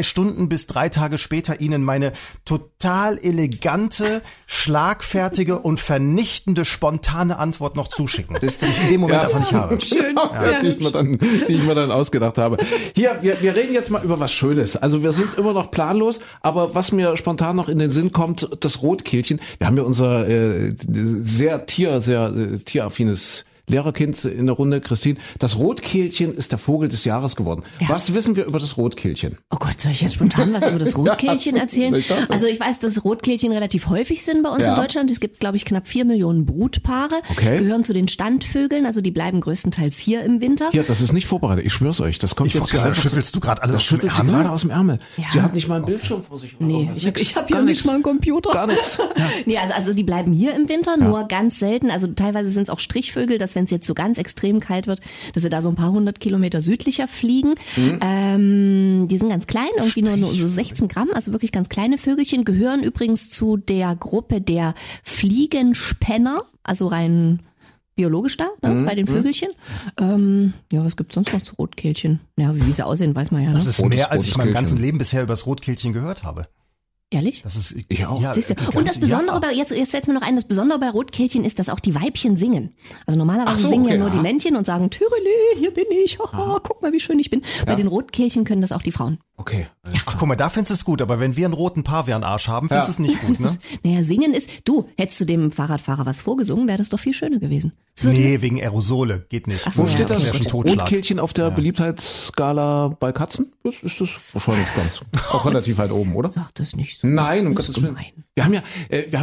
Stunden bis 3 Tage später ihnen meine total elegante, schlagfertige und vernichtende, spontane Antwort noch zuschicken. Das, die ich in dem Moment einfach nicht habe. Schön. Ja. Die ich mir dann ausgedacht habe. Hier, wir reden jetzt mal über was Schönes. Also wir sind immer noch planlos, aber was mir spontan noch in den Sinn kommt, das Rotkehlchen. Wir haben ja unser sehr tieraffines Lehrerkind in der Runde, Christine. Das Rotkehlchen ist der Vogel des Jahres geworden. Ja. Was wissen wir über das Rotkehlchen? Oh Gott, soll ich jetzt spontan was über das Rotkehlchen erzählen? Also ich weiß, dass Rotkehlchen relativ häufig sind bei uns in Deutschland. Es gibt, glaube ich, knapp 4 Millionen Brutpaare. Okay. Gehören zu den Standvögeln, also die bleiben größtenteils hier im Winter. Ja, das ist nicht vorbereitet. Ich schwör's euch. Das kommt jetzt gerade. Schüttelst du gerade alles aus dem Ärmel? Das schüttelt sie gerade aus dem Ärmel. Ja. Sie hat nicht mal einen Bildschirm vor sich. Nee, ich habe ja nicht mal einen Computer. Gar nichts. Ja. Nee, also die bleiben hier im Winter, nur ganz selten. Also teilweise sind es auch Strichvögel, dass wenn es jetzt so ganz extrem kalt wird, dass sie da so ein paar 100 Kilometer südlicher fliegen. Mhm. Die sind ganz klein, irgendwie nur so 16 Gramm, also wirklich ganz kleine Vögelchen, gehören übrigens zu der Gruppe der Fliegenspänner, also rein biologisch da, ne, bei den Vögelchen. Was gibt's sonst noch zu Rotkehlchen? Ja, wie sie aussehen, weiß man ja. Ne? Das ist mehr, als ich in meinem ganzen Leben bisher über das Rotkehlchen gehört habe. Ehrlich? Das ist, ich auch. Ja, und das Besondere bei, jetzt fällt mir noch ein, das Besondere bei Rotkehlchen ist, dass auch die Weibchen singen. Also normalerweise singen ja nur die Männchen und sagen, Türelü, hier bin ich, guck mal, wie schön ich bin. Ja. Bei den Rotkehlchen können das auch die Frauen. Okay. Ja. Ach, guck mal, da findest du es gut, aber wenn wir einen roten Pavian-Arsch haben, findest du es nicht gut, ne? Naja, singen ist, hättest du dem Fahrradfahrer was vorgesungen, wäre das doch viel schöner gewesen. Nee, wegen Aerosole, geht nicht. Ach so, steht das Rotkehlchen auf der Beliebtheitsskala bei Katzen? Das ist das wahrscheinlich ganz, auch relativ weit oben, oder? Sag das nicht. Nein, um Gottes Willen. Wir haben ja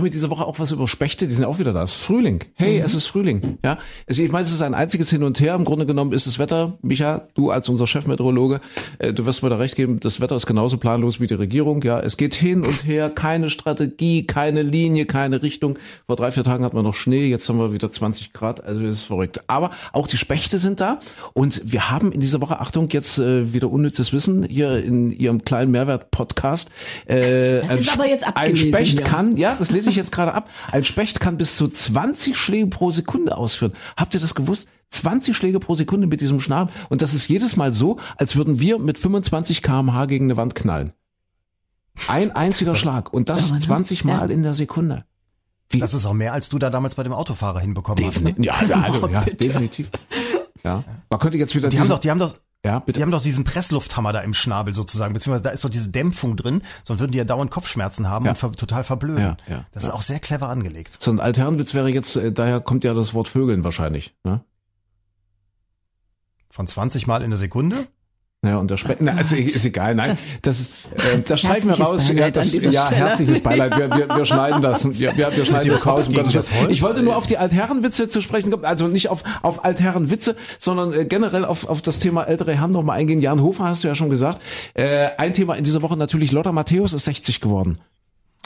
diese Woche auch was über Spechte, die sind auch wieder da. Es ist Frühling. Hey, es ist Frühling. Ja, also ich meine, es ist ein einziges Hin und Her. Im Grunde genommen ist das Wetter, Micha, du als unser Chefmeteorologe, du wirst mir da recht geben, das Wetter ist genauso planlos wie die Regierung. Ja, es geht hin und her, keine Strategie, keine Linie, keine Richtung. Vor 3-4 Tagen hatten wir noch Schnee, jetzt haben wir wieder 20 Grad, also das ist verrückt. Aber auch die Spechte sind da und wir haben in dieser Woche, Achtung, jetzt wieder unnützes Wissen, hier in ihrem kleinen Mehrwert-Podcast, das ist aber jetzt abgelesen. Ein Specht kann, das lese ich jetzt gerade ab, ein Specht kann bis zu 20 Schläge pro Sekunde ausführen. Habt ihr das gewusst? 20 Schläge pro Sekunde mit diesem Schnabel. Und das ist jedes Mal so, als würden wir mit 25 km/h gegen eine Wand knallen. Ein einziger Schlag. Und das 20 Mal in der Sekunde. Wie? Das ist auch mehr, als du da damals bei dem Autofahrer hinbekommen hast. Ne? Ja, definitiv. Ja. Man könnte jetzt wieder... Die haben doch Ja, bitte. Die haben doch diesen Presslufthammer da im Schnabel sozusagen, beziehungsweise da ist doch diese Dämpfung drin, sonst würden die ja dauernd Kopfschmerzen haben und total verblöden. Ja, das ist auch sehr clever angelegt. So ein Alternwitz wäre jetzt, daher kommt ja das Wort Vögeln wahrscheinlich, ne? Von 20 Mal in der Sekunde? Ja, und der Specht, also ist egal, nein, das schneiden wir raus. Herzliches Beileid, wir schneiden das, wir schneiden das raus. Ich wollte nur auf die Altherrenwitze zu sprechen kommen, also nicht auf Altherrenwitze, sondern generell auf das Thema ältere Herren nochmal eingehen. Jan Hofer hast du ja schon gesagt, ein Thema in dieser Woche natürlich, Lothar Matthäus ist 60 geworden.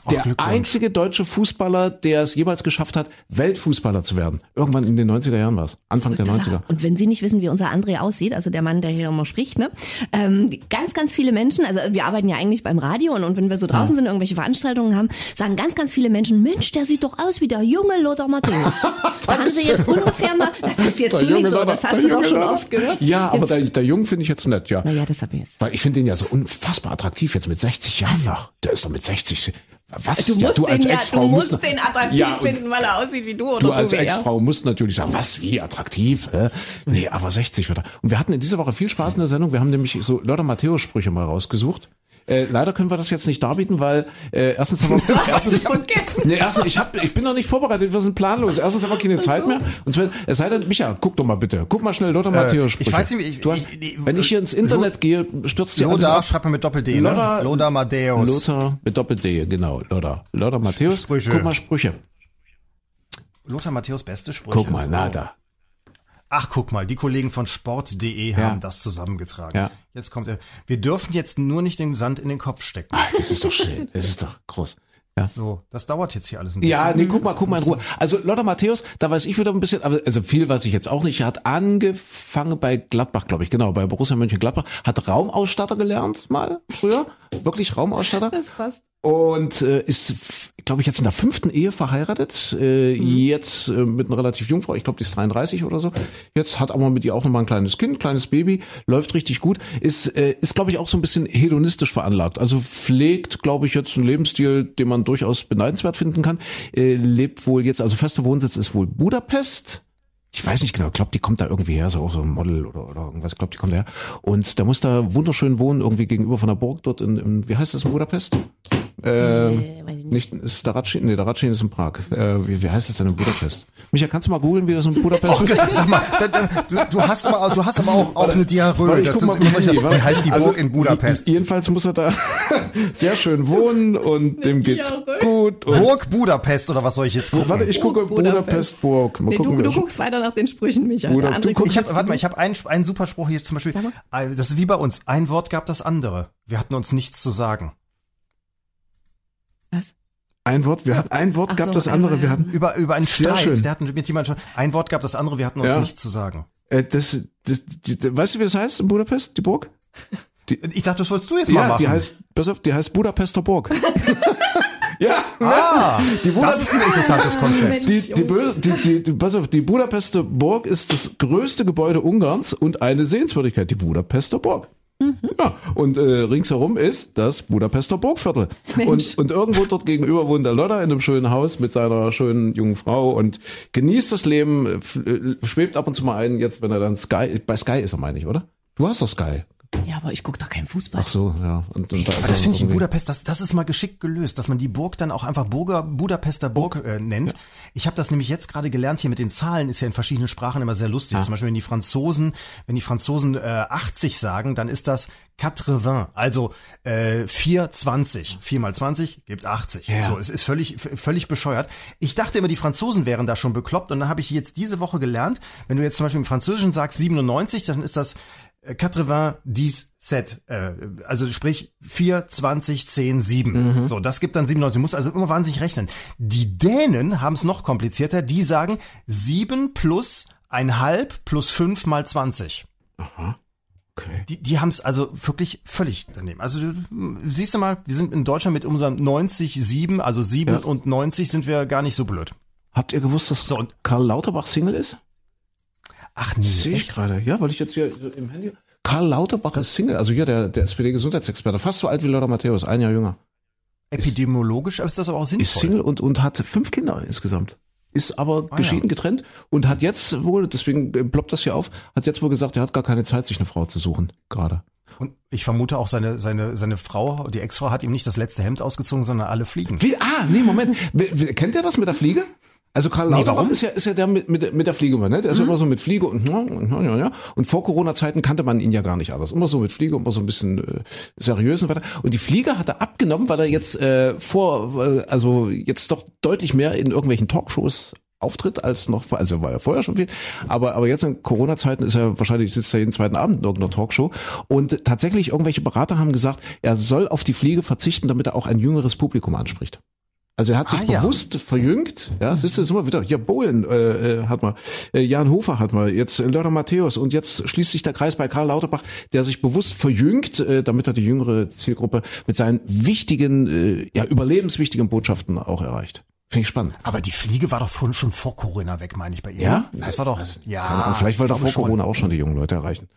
Der einzige deutsche Fußballer, der es jemals geschafft hat, Weltfußballer zu werden. Irgendwann in den 90er Jahren war es. Anfang der 90er. Und wenn Sie nicht wissen, wie unser André aussieht, also der Mann, der hier immer spricht, ne? Ganz, ganz viele Menschen, also wir arbeiten ja eigentlich beim Radio und wenn wir so draußen sind, irgendwelche Veranstaltungen haben, sagen ganz, ganz viele Menschen, Mensch, der sieht doch aus wie der junge Lothar Matthäus. Da haben Sie jetzt ungefähr mal, das hast jetzt du nicht so, das hast du doch schon oft gehört. Ja, aber der Jung finde ich jetzt nett, ja. Naja, das habe ich jetzt. Weil ich finde den ja so unfassbar attraktiv jetzt mit 60 Jahren noch. Der ist doch mit 60. Was? Du musst, ja, du musst den attraktiv finden, weil er aussieht wie du. Oder du als Ex-Frau musst natürlich sagen, was, wie attraktiv? Nee, aber 60 wird er. Und wir hatten in dieser Woche viel Spaß in der Sendung. Wir haben nämlich so Lothar Matthäus-Sprüche mal rausgesucht. Leider können wir das jetzt nicht darbieten, weil erstens haben wir... ich bin noch nicht vorbereitet, wir sind planlos. Erstens haben wir keine Zeit mehr. Und zweitens, es sei denn, Micha, guck doch mal bitte. Guck mal schnell Lothar Matthäus Sprüche. Ich weiß nicht, wenn ich hier ins Internet gehe, stürzt die alles ab. Lothar schreibt man mit Doppel-D, ne? Lothar Matthäus. Lothar mit Doppel-D, genau. Lothar Matthäus. Sprüche. Guck mal Sprüche. Lothar Matthäus beste Sprüche. Guck mal, nada. Ach, guck mal, die Kollegen von sport.de haben das zusammengetragen. Ja. Jetzt kommt er. Wir dürfen jetzt nur nicht den Sand in den Kopf stecken. Ach, das ist doch schön. Das ist doch groß. Ja. So, das dauert jetzt hier alles ein bisschen. Ja, nee, guck mal in Ruhe. Also Lothar Matthäus, da weiß ich wieder ein bisschen, also viel weiß ich jetzt auch nicht. Er hat angefangen bei Gladbach, glaube ich, genau, bei Borussia Mönchengladbach. Hat Raumausstatter gelernt mal früher. Wirklich Raumausstatter. Das passt. Und ist, glaube ich, jetzt in der 5. Ehe verheiratet. Jetzt mit einer relativ jungen Frau. Ich glaube, die ist 33 oder so. Jetzt hat aber mit ihr auch nochmal ein kleines Kind, kleines Baby. Läuft richtig gut. Ist glaube ich, auch so ein bisschen hedonistisch veranlagt. Also pflegt, glaube ich, jetzt einen Lebensstil, den man durchaus beneidenswert finden kann. Lebt wohl jetzt, also fester Wohnsitz ist wohl Budapest. Ich weiß nicht genau, ich glaube, die kommt da irgendwie her, so auch so ein Model oder irgendwas, ich glaube, die kommt da her. Und der muss da wunderschön wohnen, irgendwie gegenüber von der Burg dort in wie heißt das in Budapest? Ist Daratschin? Nee, Daratschin ist in Prag. Wie heißt das denn in Budapest? Micha, kannst du mal googeln, wie das in Budapest ist? Sag mal, du hast aber auch eine Diarrhoe. Wie heißt die Burg in Budapest? Jedenfalls muss er da sehr schön wohnen und dem geht's gut. Burg Budapest oder was soll ich jetzt gucken? Warte, ich gucke Budapest Burg. Mal gucken, du guckst weiter nach den Sprüchen, Micha. Ich habe einen super Spruch hier zum Beispiel. Das ist wie bei uns. Ein Wort gab das andere. Wir hatten uns nichts zu sagen. Was? Über einen Streit. Der hat mit jemandem schon. Ein Wort gab das andere, wir hatten uns nichts zu sagen. Weißt du, wie das heißt in Budapest, die Burg? Ich dachte, das wolltest du jetzt mal machen. Die heißt Budapester Burg. Ja, das ist ein interessantes Konzept. Die Budapester Burg ist das größte Gebäude Ungarns und eine Sehenswürdigkeit, die Budapester Burg. Ja, und ringsherum ist das Budapester Burgviertel. Und irgendwo dort gegenüber wohnt der Lothar in einem schönen Haus mit seiner schönen jungen Frau und genießt das Leben, schwebt ab und zu mal ein, jetzt wenn er dann Sky, bei Sky ist er, meine ich, oder? Du hast doch Sky. Ja, aber ich gucke doch keinen Fußball. Ach so, ja. Und da das finde ich in Budapest, das ist mal geschickt gelöst, dass man die Burg dann auch einfach Budapester Burg nennt. Ja. Ich habe das nämlich jetzt gerade gelernt, hier mit den Zahlen ist ja in verschiedenen Sprachen immer sehr lustig. Ja. Zum Beispiel, wenn die Franzosen 80 sagen, dann ist das 80, also 420. 4 mal 20 gibt 80. Ja. So, es ist völlig bescheuert. Ich dachte immer, die Franzosen wären da schon bekloppt und dann habe ich jetzt diese Woche gelernt, wenn du jetzt zum Beispiel im Französischen sagst 97, dann ist das 97, also sprich 4, 20, 10, 7. Mhm. So, das gibt dann 97. Du musst also immer wahnsinnig rechnen. Die Dänen haben es noch komplizierter. Die sagen 7 plus 1,5 plus 5 mal 20. Aha. Okay. Die haben es also wirklich völlig daneben. Also siehst du mal, wir sind in Deutschland mit unserem 90,7, also 7 ja. und 90 sind wir gar nicht so blöd. Habt ihr gewusst, dass Karl Lauterbach Single ist? Ach nee. Sehe ich gerade. Ja, weil ich jetzt hier im Handy... Karl Lauterbach ist Single. Also hier der SPD-Gesundheitsexperte. Fast so alt wie Lothar Matthäus. Ein Jahr jünger. Epidemiologisch ist das aber auch sinnvoll. Ist Single und hat 5 Kinder insgesamt. Ist aber geschieden, getrennt und hat jetzt wohl, deswegen ploppt das hier auf, hat jetzt wohl gesagt, er hat gar keine Zeit, sich eine Frau zu suchen. Gerade. Und ich vermute auch seine Frau, die Ex-Frau, hat ihm nicht das letzte Hemd ausgezogen, sondern alle Fliegen. Moment. Kennt ihr das mit der Fliege? Also Karl Lauterbach ist ja der mit der Fliege, ne? Der ist immer so mit Fliege und vor Corona-Zeiten kannte man ihn ja gar nicht anders. Immer so mit Fliege, immer so ein bisschen seriös und weiter. Und die Fliege hat er abgenommen, weil er jetzt jetzt doch deutlich mehr in irgendwelchen Talkshows auftritt als noch, also war ja vorher schon viel, aber jetzt in Corona-Zeiten ist er wahrscheinlich, sitzt er jeden zweiten Abend in irgendeiner Talkshow und tatsächlich irgendwelche Berater haben gesagt, er soll auf die Fliege verzichten, damit er auch ein jüngeres Publikum anspricht. Also er hat sich bewusst verjüngt, ja, siehst du, immer wieder, ja, Bohlen hat man, Jan Hofer hat man, jetzt Lothar Matthäus und jetzt schließt sich der Kreis bei Karl Lauterbach, der sich bewusst verjüngt, damit er die jüngere Zielgruppe mit seinen wichtigen, überlebenswichtigen Botschaften auch erreicht. Finde ich spannend. Aber die Fliege war doch schon vor Corona weg, meine ich bei ihm. Ja? Das war doch, vielleicht wollte er vor Corona auch schon die jungen Leute erreichen.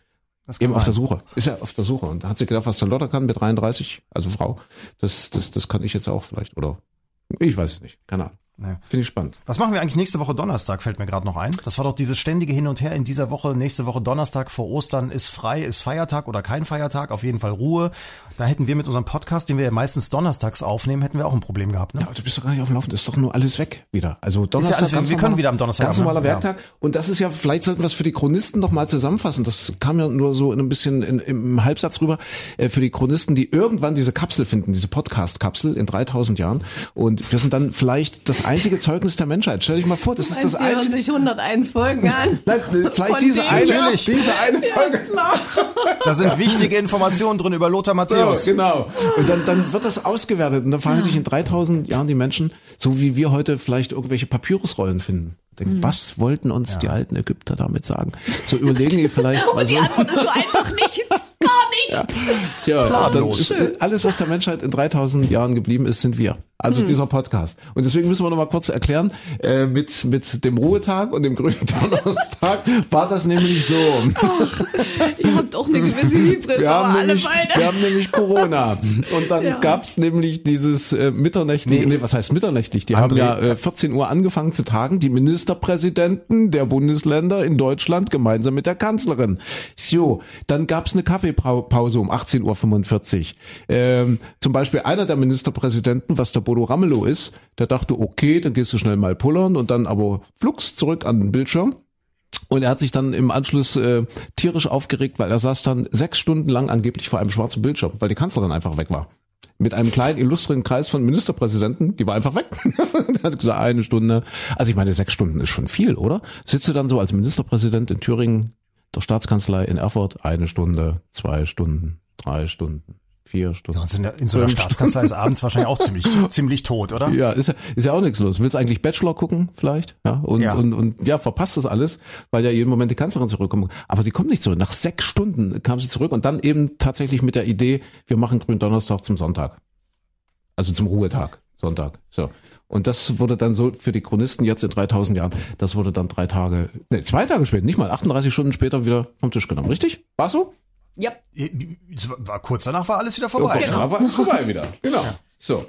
Eben auf der Suche. Ist ja auf der Suche und hat sich gedacht, was der Lothar kann mit 33, also Frau, das kann ich jetzt auch vielleicht, oder? Ich weiß es nicht. Keine Ahnung. Ja. Finde ich spannend. Was machen wir eigentlich nächste Woche Donnerstag, fällt mir gerade noch ein. Das war doch dieses ständige Hin und Her in dieser Woche. Nächste Woche Donnerstag vor Ostern ist frei, ist Feiertag oder kein Feiertag. Auf jeden Fall Ruhe. Da hätten wir mit unserem Podcast, den wir ja meistens donnerstags aufnehmen, hätten wir auch ein Problem gehabt. Ne? Ja, du bist doch gar nicht auf dem Laufenden. Ist doch nur alles weg wieder. Also Donnerstag. Ja alles, wir können wieder am Donnerstag. Ganz normaler Werktag. Ja. Und das ist ja, vielleicht sollten wir es für die Chronisten nochmal zusammenfassen. Das kam ja nur so in ein bisschen im Halbsatz rüber. Für die Chronisten, die irgendwann diese Kapsel finden, diese Podcast-Kapsel in 3000 Jahren. Und wir sind dann vielleicht das einzige Zeugnis der Menschheit. Stell dich mal vor, das ist das einzige. Die hören sich 101 Folgen an. Nein, vielleicht diese eine Folge. Da sind wichtige Informationen drin über Lothar Matthäus. So, genau. Und dann wird das ausgewertet und dann fragen sich in 3000 Jahren die Menschen, so wie wir heute vielleicht irgendwelche Papyrusrollen finden. Denken, was wollten uns die alten Ägypter damit sagen? So überlegen die vielleicht. Und die Antwort ist so einfach nichts. Gar nichts. Ja, dann ist alles, was der Menschheit in 3000 Jahren geblieben ist, sind wir. Also dieser Podcast. Und deswegen müssen wir noch mal kurz erklären, mit dem Ruhetag und dem grünen Donnerstag war das nämlich so. Ach, ihr habt auch eine gewisse Hybris, wir haben nämlich Corona. Und dann gab's nämlich dieses mitternächtliche, was heißt mitternächtlich? Die haben 14 Uhr angefangen zu tagen, die Ministerpräsidenten der Bundesländer in Deutschland gemeinsam mit der Kanzlerin. So, dann gab's eine Kaffeepause um 18.45 Uhr. Zum Beispiel einer der Ministerpräsidenten, was der Bodo Ramelow ist, der dachte, okay, dann gehst du schnell mal pullern und dann aber flugs zurück an den Bildschirm. Und er hat sich dann im Anschluss tierisch aufgeregt, weil er saß dann 6 Stunden lang angeblich vor einem schwarzen Bildschirm, weil die Kanzlerin einfach weg war. Mit einem kleinen, illustren Kreis von Ministerpräsidenten, die war einfach weg. Er hat gesagt, 1 Stunde. Also ich meine, 6 Stunden ist schon viel, oder? Sitzt du dann so als Ministerpräsident in Thüringen, der Staatskanzlei in Erfurt, 1 Stunde, 2 Stunden, 3 Stunden. 4 Stunden. Ja, in so einer Staatskanzlei ist abends wahrscheinlich auch ziemlich tot, oder? Ja, ist ja auch nichts los. Willst du eigentlich Bachelor gucken vielleicht? Ja, und verpasst das alles, weil ja jeden Moment die Kanzlerin zurückkommt. Aber die kommt nicht so. Nach 6 Stunden kam sie zurück und dann eben tatsächlich mit der Idee, wir machen Gründonnerstag zum Sonntag. Also zum Ruhetag. Sonntag. So. Und das wurde dann so für die Chronisten jetzt in 3000 Jahren, das wurde dann 2 Tage später, nicht mal 38 Stunden später wieder vom Tisch genommen. Richtig? War so? Ja. Kurz danach war alles wieder vorbei. Kurz danach war alles vorbei wieder. Genau. So.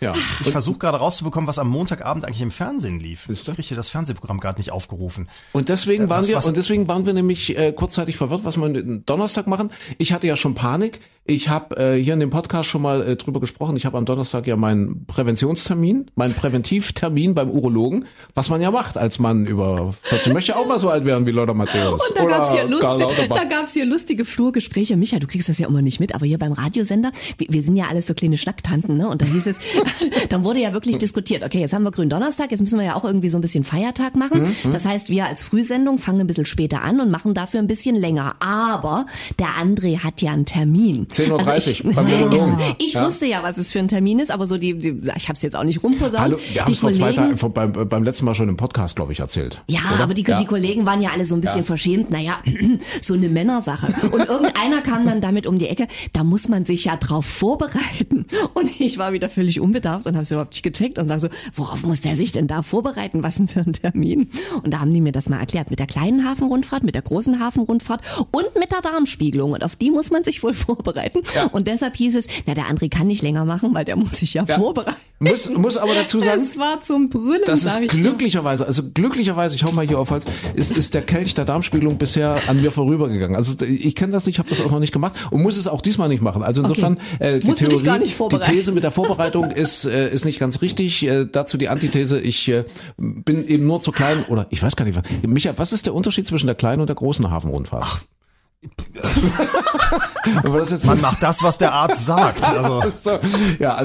Ja. Ich versuche gerade rauszubekommen, was am Montagabend eigentlich im Fernsehen lief. Ich kriege das Fernsehprogramm gerade nicht aufgerufen. Und deswegen waren wir nämlich kurzzeitig verwirrt, was wir Donnerstag machen. Ich hatte ja schon Panik. Ich habe hier in dem Podcast schon mal drüber gesprochen. Ich habe am Donnerstag ja meinen Präventionstermin, meinen Präventivtermin beim Urologen, was man ja macht als Mann über 40. Ich möchte auch mal so alt werden wie Lothar Matthäus. Und da gab es hier lustige Flurgespräche. Micha, du kriegst das ja immer nicht mit, aber hier beim Radiosender, wir sind ja alles so kleine Schnacktanten, ne? Und da hieß es, dann wurde ja wirklich diskutiert. Okay, jetzt haben wir Gründonnerstag, jetzt müssen wir ja auch irgendwie so ein bisschen Feiertag machen. Das heißt, wir als Frühsendung fangen ein bisschen später an und machen dafür ein bisschen länger. Aber der André hat ja einen Termin. 10.30 Uhr beim Urologen. Ich wusste ja, was es für ein Termin ist, aber so ich habe es jetzt auch nicht rumposaunt. Hallo, wir haben es vor 2 Tagen beim letzten Mal schon im Podcast, glaube ich, erzählt. Ja, oder? Aber die Kollegen waren ja alle so ein bisschen verschämt. Naja, so eine Männersache. Und irgendeiner kam dann damit um die Ecke, da muss man sich ja drauf vorbereiten. Und ich war wieder völlig unbedarft und habe es überhaupt nicht gecheckt und sage so, worauf muss der sich denn da vorbereiten? Was denn für ein Termin? Und da haben die mir das mal erklärt. Mit der kleinen Hafenrundfahrt, mit der großen Hafenrundfahrt und mit der Darmspiegelung. Und auf die muss man sich wohl vorbereiten. Ja. Und deshalb hieß es, der André kann nicht länger machen, weil der muss sich ja vorbereiten. Muss aber dazu sagen, das war zum Brüllen, das ist glücklicherweise, ich hau mal hier auf Hals, ist der Kelch der Darmspiegelung bisher an mir vorübergegangen. Also ich kenne das nicht, habe das auch noch nicht gemacht und muss es auch diesmal nicht machen. Also insofern, die These mit der Vorbereitung ist nicht ganz richtig. Dazu die Antithese, ich bin eben nur zur kleinen, oder ich weiß gar nicht was. Micha, was ist der Unterschied zwischen der kleinen und der großen Hafenrundfahrt? Ach. Man macht das, was der Arzt sagt. Also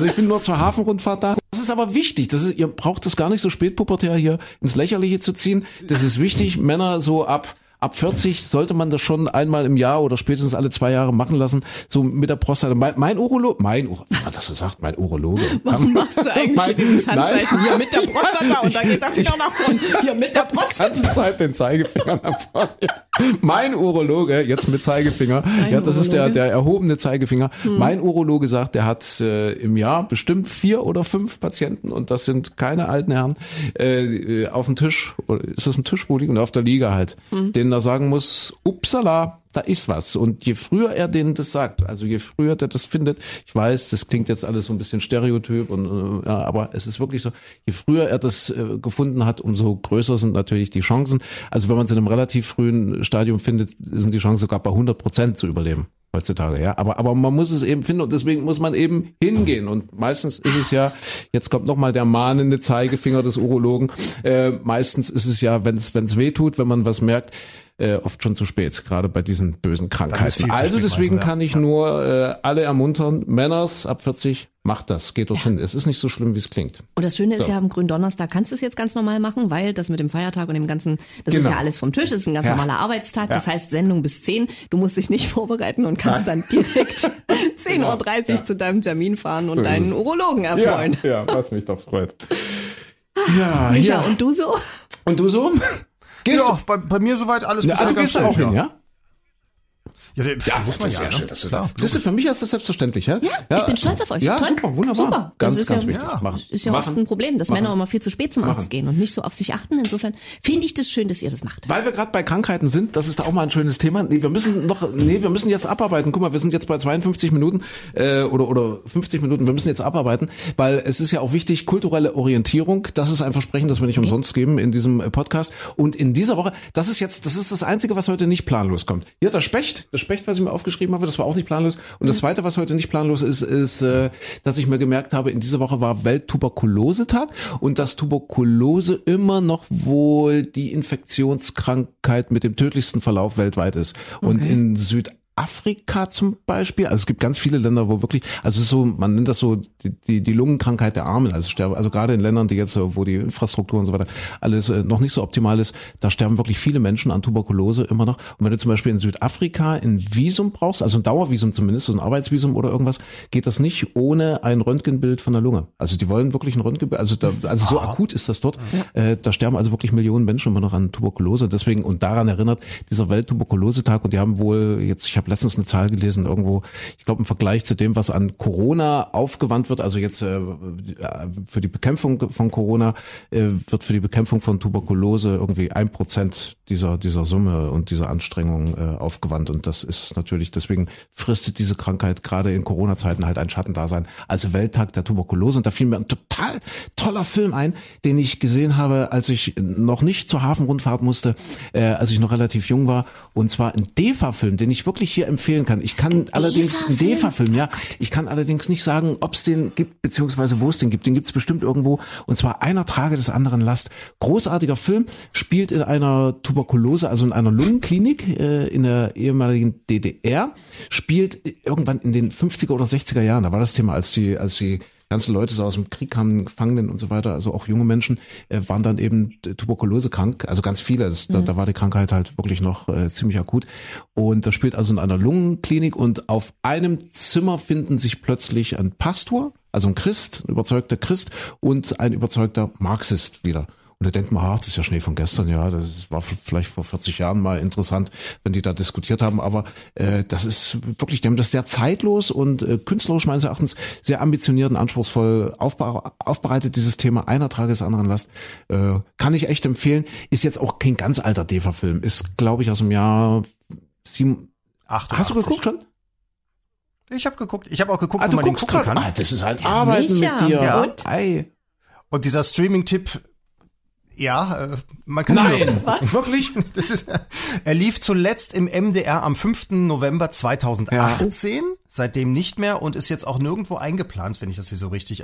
ich bin nur zur Hafenrundfahrt da. Das ist aber wichtig. Ihr braucht das gar nicht so spätpubertär hier ins Lächerliche zu ziehen. Das ist wichtig. Männer so ab 40 sollte man das schon einmal im Jahr oder spätestens alle 2 Jahre machen lassen. So mit der Prostata. Mein Urologe. Warum machst du eigentlich dieses Handzeichen? Hier mit der Prostata und dann geht er wieder nach vorne. Hier mit der Prostata. Die ganze Zeit den Zeigefinger nach vorne. Mein Urologe, jetzt mit Zeigefinger. Ist der erhobene Zeigefinger. Mein Urologe sagt, der hat im Jahr bestimmt 4 oder 5 Patienten und das sind keine alten Herren auf dem Tisch. Oder ist das ein Tischbuli? Und auf der Liege halt. Den da sagen muss, upsala, da ist was. Und je früher er denen das sagt, also je früher der das findet, ich weiß, das klingt jetzt alles so ein bisschen stereotyp, und aber es ist wirklich so, je früher er das gefunden hat, umso größer sind natürlich die Chancen. Also wenn man es in einem relativ frühen Stadium findet, sind die Chancen sogar bei 100% zu überleben heutzutage, ja. Aber man muss es eben finden und deswegen muss man eben hingehen. Und meistens ist es ja, jetzt kommt nochmal der mahnende Zeigefinger des Urologen, meistens ist es ja, wenn's weh tut, wenn man was merkt, oft schon zu spät, gerade bei diesen bösen Krankheiten. Also deswegen kann ich nur alle ermuntern, Männers ab 40, macht das, geht dorthin. Ja. Es ist nicht so schlimm, wie es klingt. Und das Schöne ist ja, am Gründonnerstag kannst du es jetzt ganz normal machen, weil das mit dem Feiertag und dem Ganzen, das ist ja alles vom Tisch, das ist ein ganz normaler Arbeitstag, das heißt Sendung bis 10, du musst dich nicht vorbereiten und kannst dann direkt 10.30 Uhr zu deinem Termin fahren und deinen Urologen erfreuen. Ja, was mich doch freut. Micha, und du so? Und du so? Ja, bei mir soweit alles bisher ganz schön. Auch hin, ja? Ja, das ist sehr schön, dass du da bist. Für mich ist das selbstverständlich, ja? Ja, ich bin stolz auf euch. Ja, super, wunderbar. Super. Ganz wichtig. Ist ja oft ein Problem, dass Männer immer viel zu spät zum Arzt gehen und nicht so auf sich achten. Insofern finde ich das schön, dass ihr das macht. Weil wir gerade bei Krankheiten sind, das ist da auch mal ein schönes Thema. Wir müssen jetzt abarbeiten. Guck mal, wir sind jetzt bei 52 Minuten oder 50 Minuten. Wir müssen jetzt abarbeiten, weil es ist ja auch wichtig, kulturelle Orientierung. Das ist ein Versprechen, das wir nicht umsonst geben in diesem Podcast. Und in dieser Woche, das ist das Einzige, was heute nicht planlos kommt. Hier, der Specht, was ich mir aufgeschrieben habe, das war auch nicht planlos. Und das Zweite, was heute nicht planlos ist, ist, dass ich mir gemerkt habe, in dieser Woche war Welttuberkulosetag und dass Tuberkulose immer noch wohl die Infektionskrankheit mit dem tödlichsten Verlauf weltweit ist. Und in Südafrika zum Beispiel, also es gibt ganz viele Länder, wo wirklich, also so, man nennt das so die Lungenkrankheit der Armen, also gerade in Ländern, die jetzt, wo die Infrastruktur und so weiter alles noch nicht so optimal ist, da sterben wirklich viele Menschen an Tuberkulose immer noch. Und wenn du zum Beispiel in Südafrika ein Visum brauchst, also ein Dauervisum zumindest, so ein Arbeitsvisum oder irgendwas, geht das nicht ohne ein Röntgenbild von der Lunge. Also die wollen wirklich ein Röntgenbild, also so akut ist das dort. Da sterben also wirklich Millionen Menschen immer noch an Tuberkulose. Deswegen, und daran erinnert dieser Welttuberkulosetag, und die haben wohl jetzt, ich habe habe letztens eine Zahl gelesen irgendwo, ich glaube im Vergleich zu dem, was an Corona aufgewandt wird, also jetzt für die Bekämpfung von Corona, wird für die Bekämpfung von Tuberkulose irgendwie 1% dieser Summe und dieser Anstrengung aufgewandt, und das ist natürlich, deswegen fristet diese Krankheit gerade in Corona-Zeiten halt ein Schattendasein. Also Welttag der Tuberkulose, und da fiel mir ein total toller Film ein, den ich gesehen habe, als ich noch nicht zur Hafenrundfahrt musste, als ich noch relativ jung war, und zwar ein DEFA-Film, den ich wirklich hier empfehlen kann. Ich kann allerdings einen DEFA-Film, ja, ich kann allerdings nicht sagen, ob es den gibt, beziehungsweise wo es den gibt. Den gibt es bestimmt irgendwo, und zwar Einer trage des anderen Last. Großartiger Film, spielt in einer Tuberkulose, also in einer Lungenklinik in der ehemaligen DDR, spielt irgendwann in den 50er oder 60er Jahren, da war das Thema, als die ganze Leute so aus dem Krieg kamen, Gefangenen und so weiter, also auch junge Menschen, waren dann eben Tuberkulose krank, also ganz viele, da war die Krankheit halt wirklich noch ziemlich akut, und das spielt also in einer Lungenklinik, und auf einem Zimmer finden sich plötzlich ein Pastor, also ein Christ, ein überzeugter Christ und ein überzeugter Marxist wieder. Und da denkt man, das ist ja Schnee von gestern, ja, das war vielleicht vor 40 Jahren mal interessant, wenn die da diskutiert haben, aber das ist wirklich, die haben das sehr zeitlos und künstlerisch meines Erachtens sehr ambitioniert und anspruchsvoll aufbereitet, dieses Thema Einer trage des anderen Last. Kann ich echt empfehlen, ist jetzt auch kein ganz alter DEFA-Film, ist glaube ich aus dem Jahr 87. Hast du geguckt schon? Ich habe geguckt, ob man den gucken kann. Das ist halt Arbeiten mit dir. Ja. Und dieser Streaming-Tipp, ja, man kann... Nein, was? Wirklich? Er lief zuletzt im MDR am 5. November 2018, seitdem nicht mehr, und ist jetzt auch nirgendwo eingeplant, wenn ich das hier so richtig...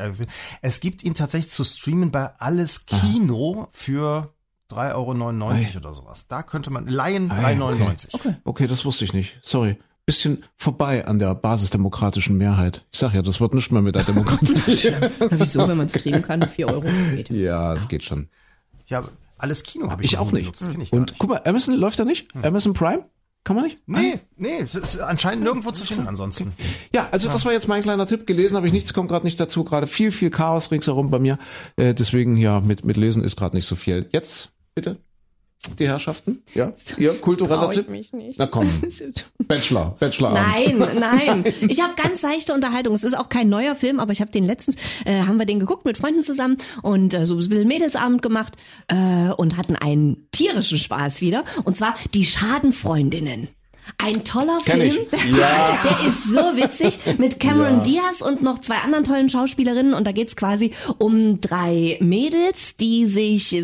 Es gibt ihn tatsächlich zu streamen bei Alles Kino für 3,99 € oder sowas. Da könnte man... Laien 3,99 €. Okay, das wusste ich nicht. Sorry. Bisschen vorbei an der basisdemokratischen Mehrheit. Ich sag ja, das wird nicht mehr mit der demokratischen. Wieso, wenn man streamen kann, 4 € geht. Ja, es geht schon. Ja, Alles Kino habe ich auch nicht. Und guck mal, Amazon läuft da nicht? Amazon Prime? Kann man nicht? Nee, es ist anscheinend nirgendwo zu finden ansonsten. Ja, also das war jetzt mein kleiner Tipp. Gelesen habe ich nichts, kommt gerade nicht dazu. Gerade viel, viel Chaos ringsherum bei mir. Deswegen, ja, mit Lesen ist gerade nicht so viel. Jetzt, bitte. Die Herrschaften? Ja? Ihr kultureller Tipp? Mich nicht. Na komm. Bachelor. Nein. Ich habe ganz leichte Unterhaltung. Es ist auch kein neuer Film, aber ich habe den letztens, haben wir den geguckt mit Freunden zusammen und so ein bisschen Mädelsabend gemacht und hatten einen tierischen Spaß wieder. Und zwar Die Schadenfreundinnen. Ein toller Film, der ist so witzig, mit Cameron Diaz und noch 2 anderen tollen Schauspielerinnen, und da geht's quasi um 3 Mädels, die sich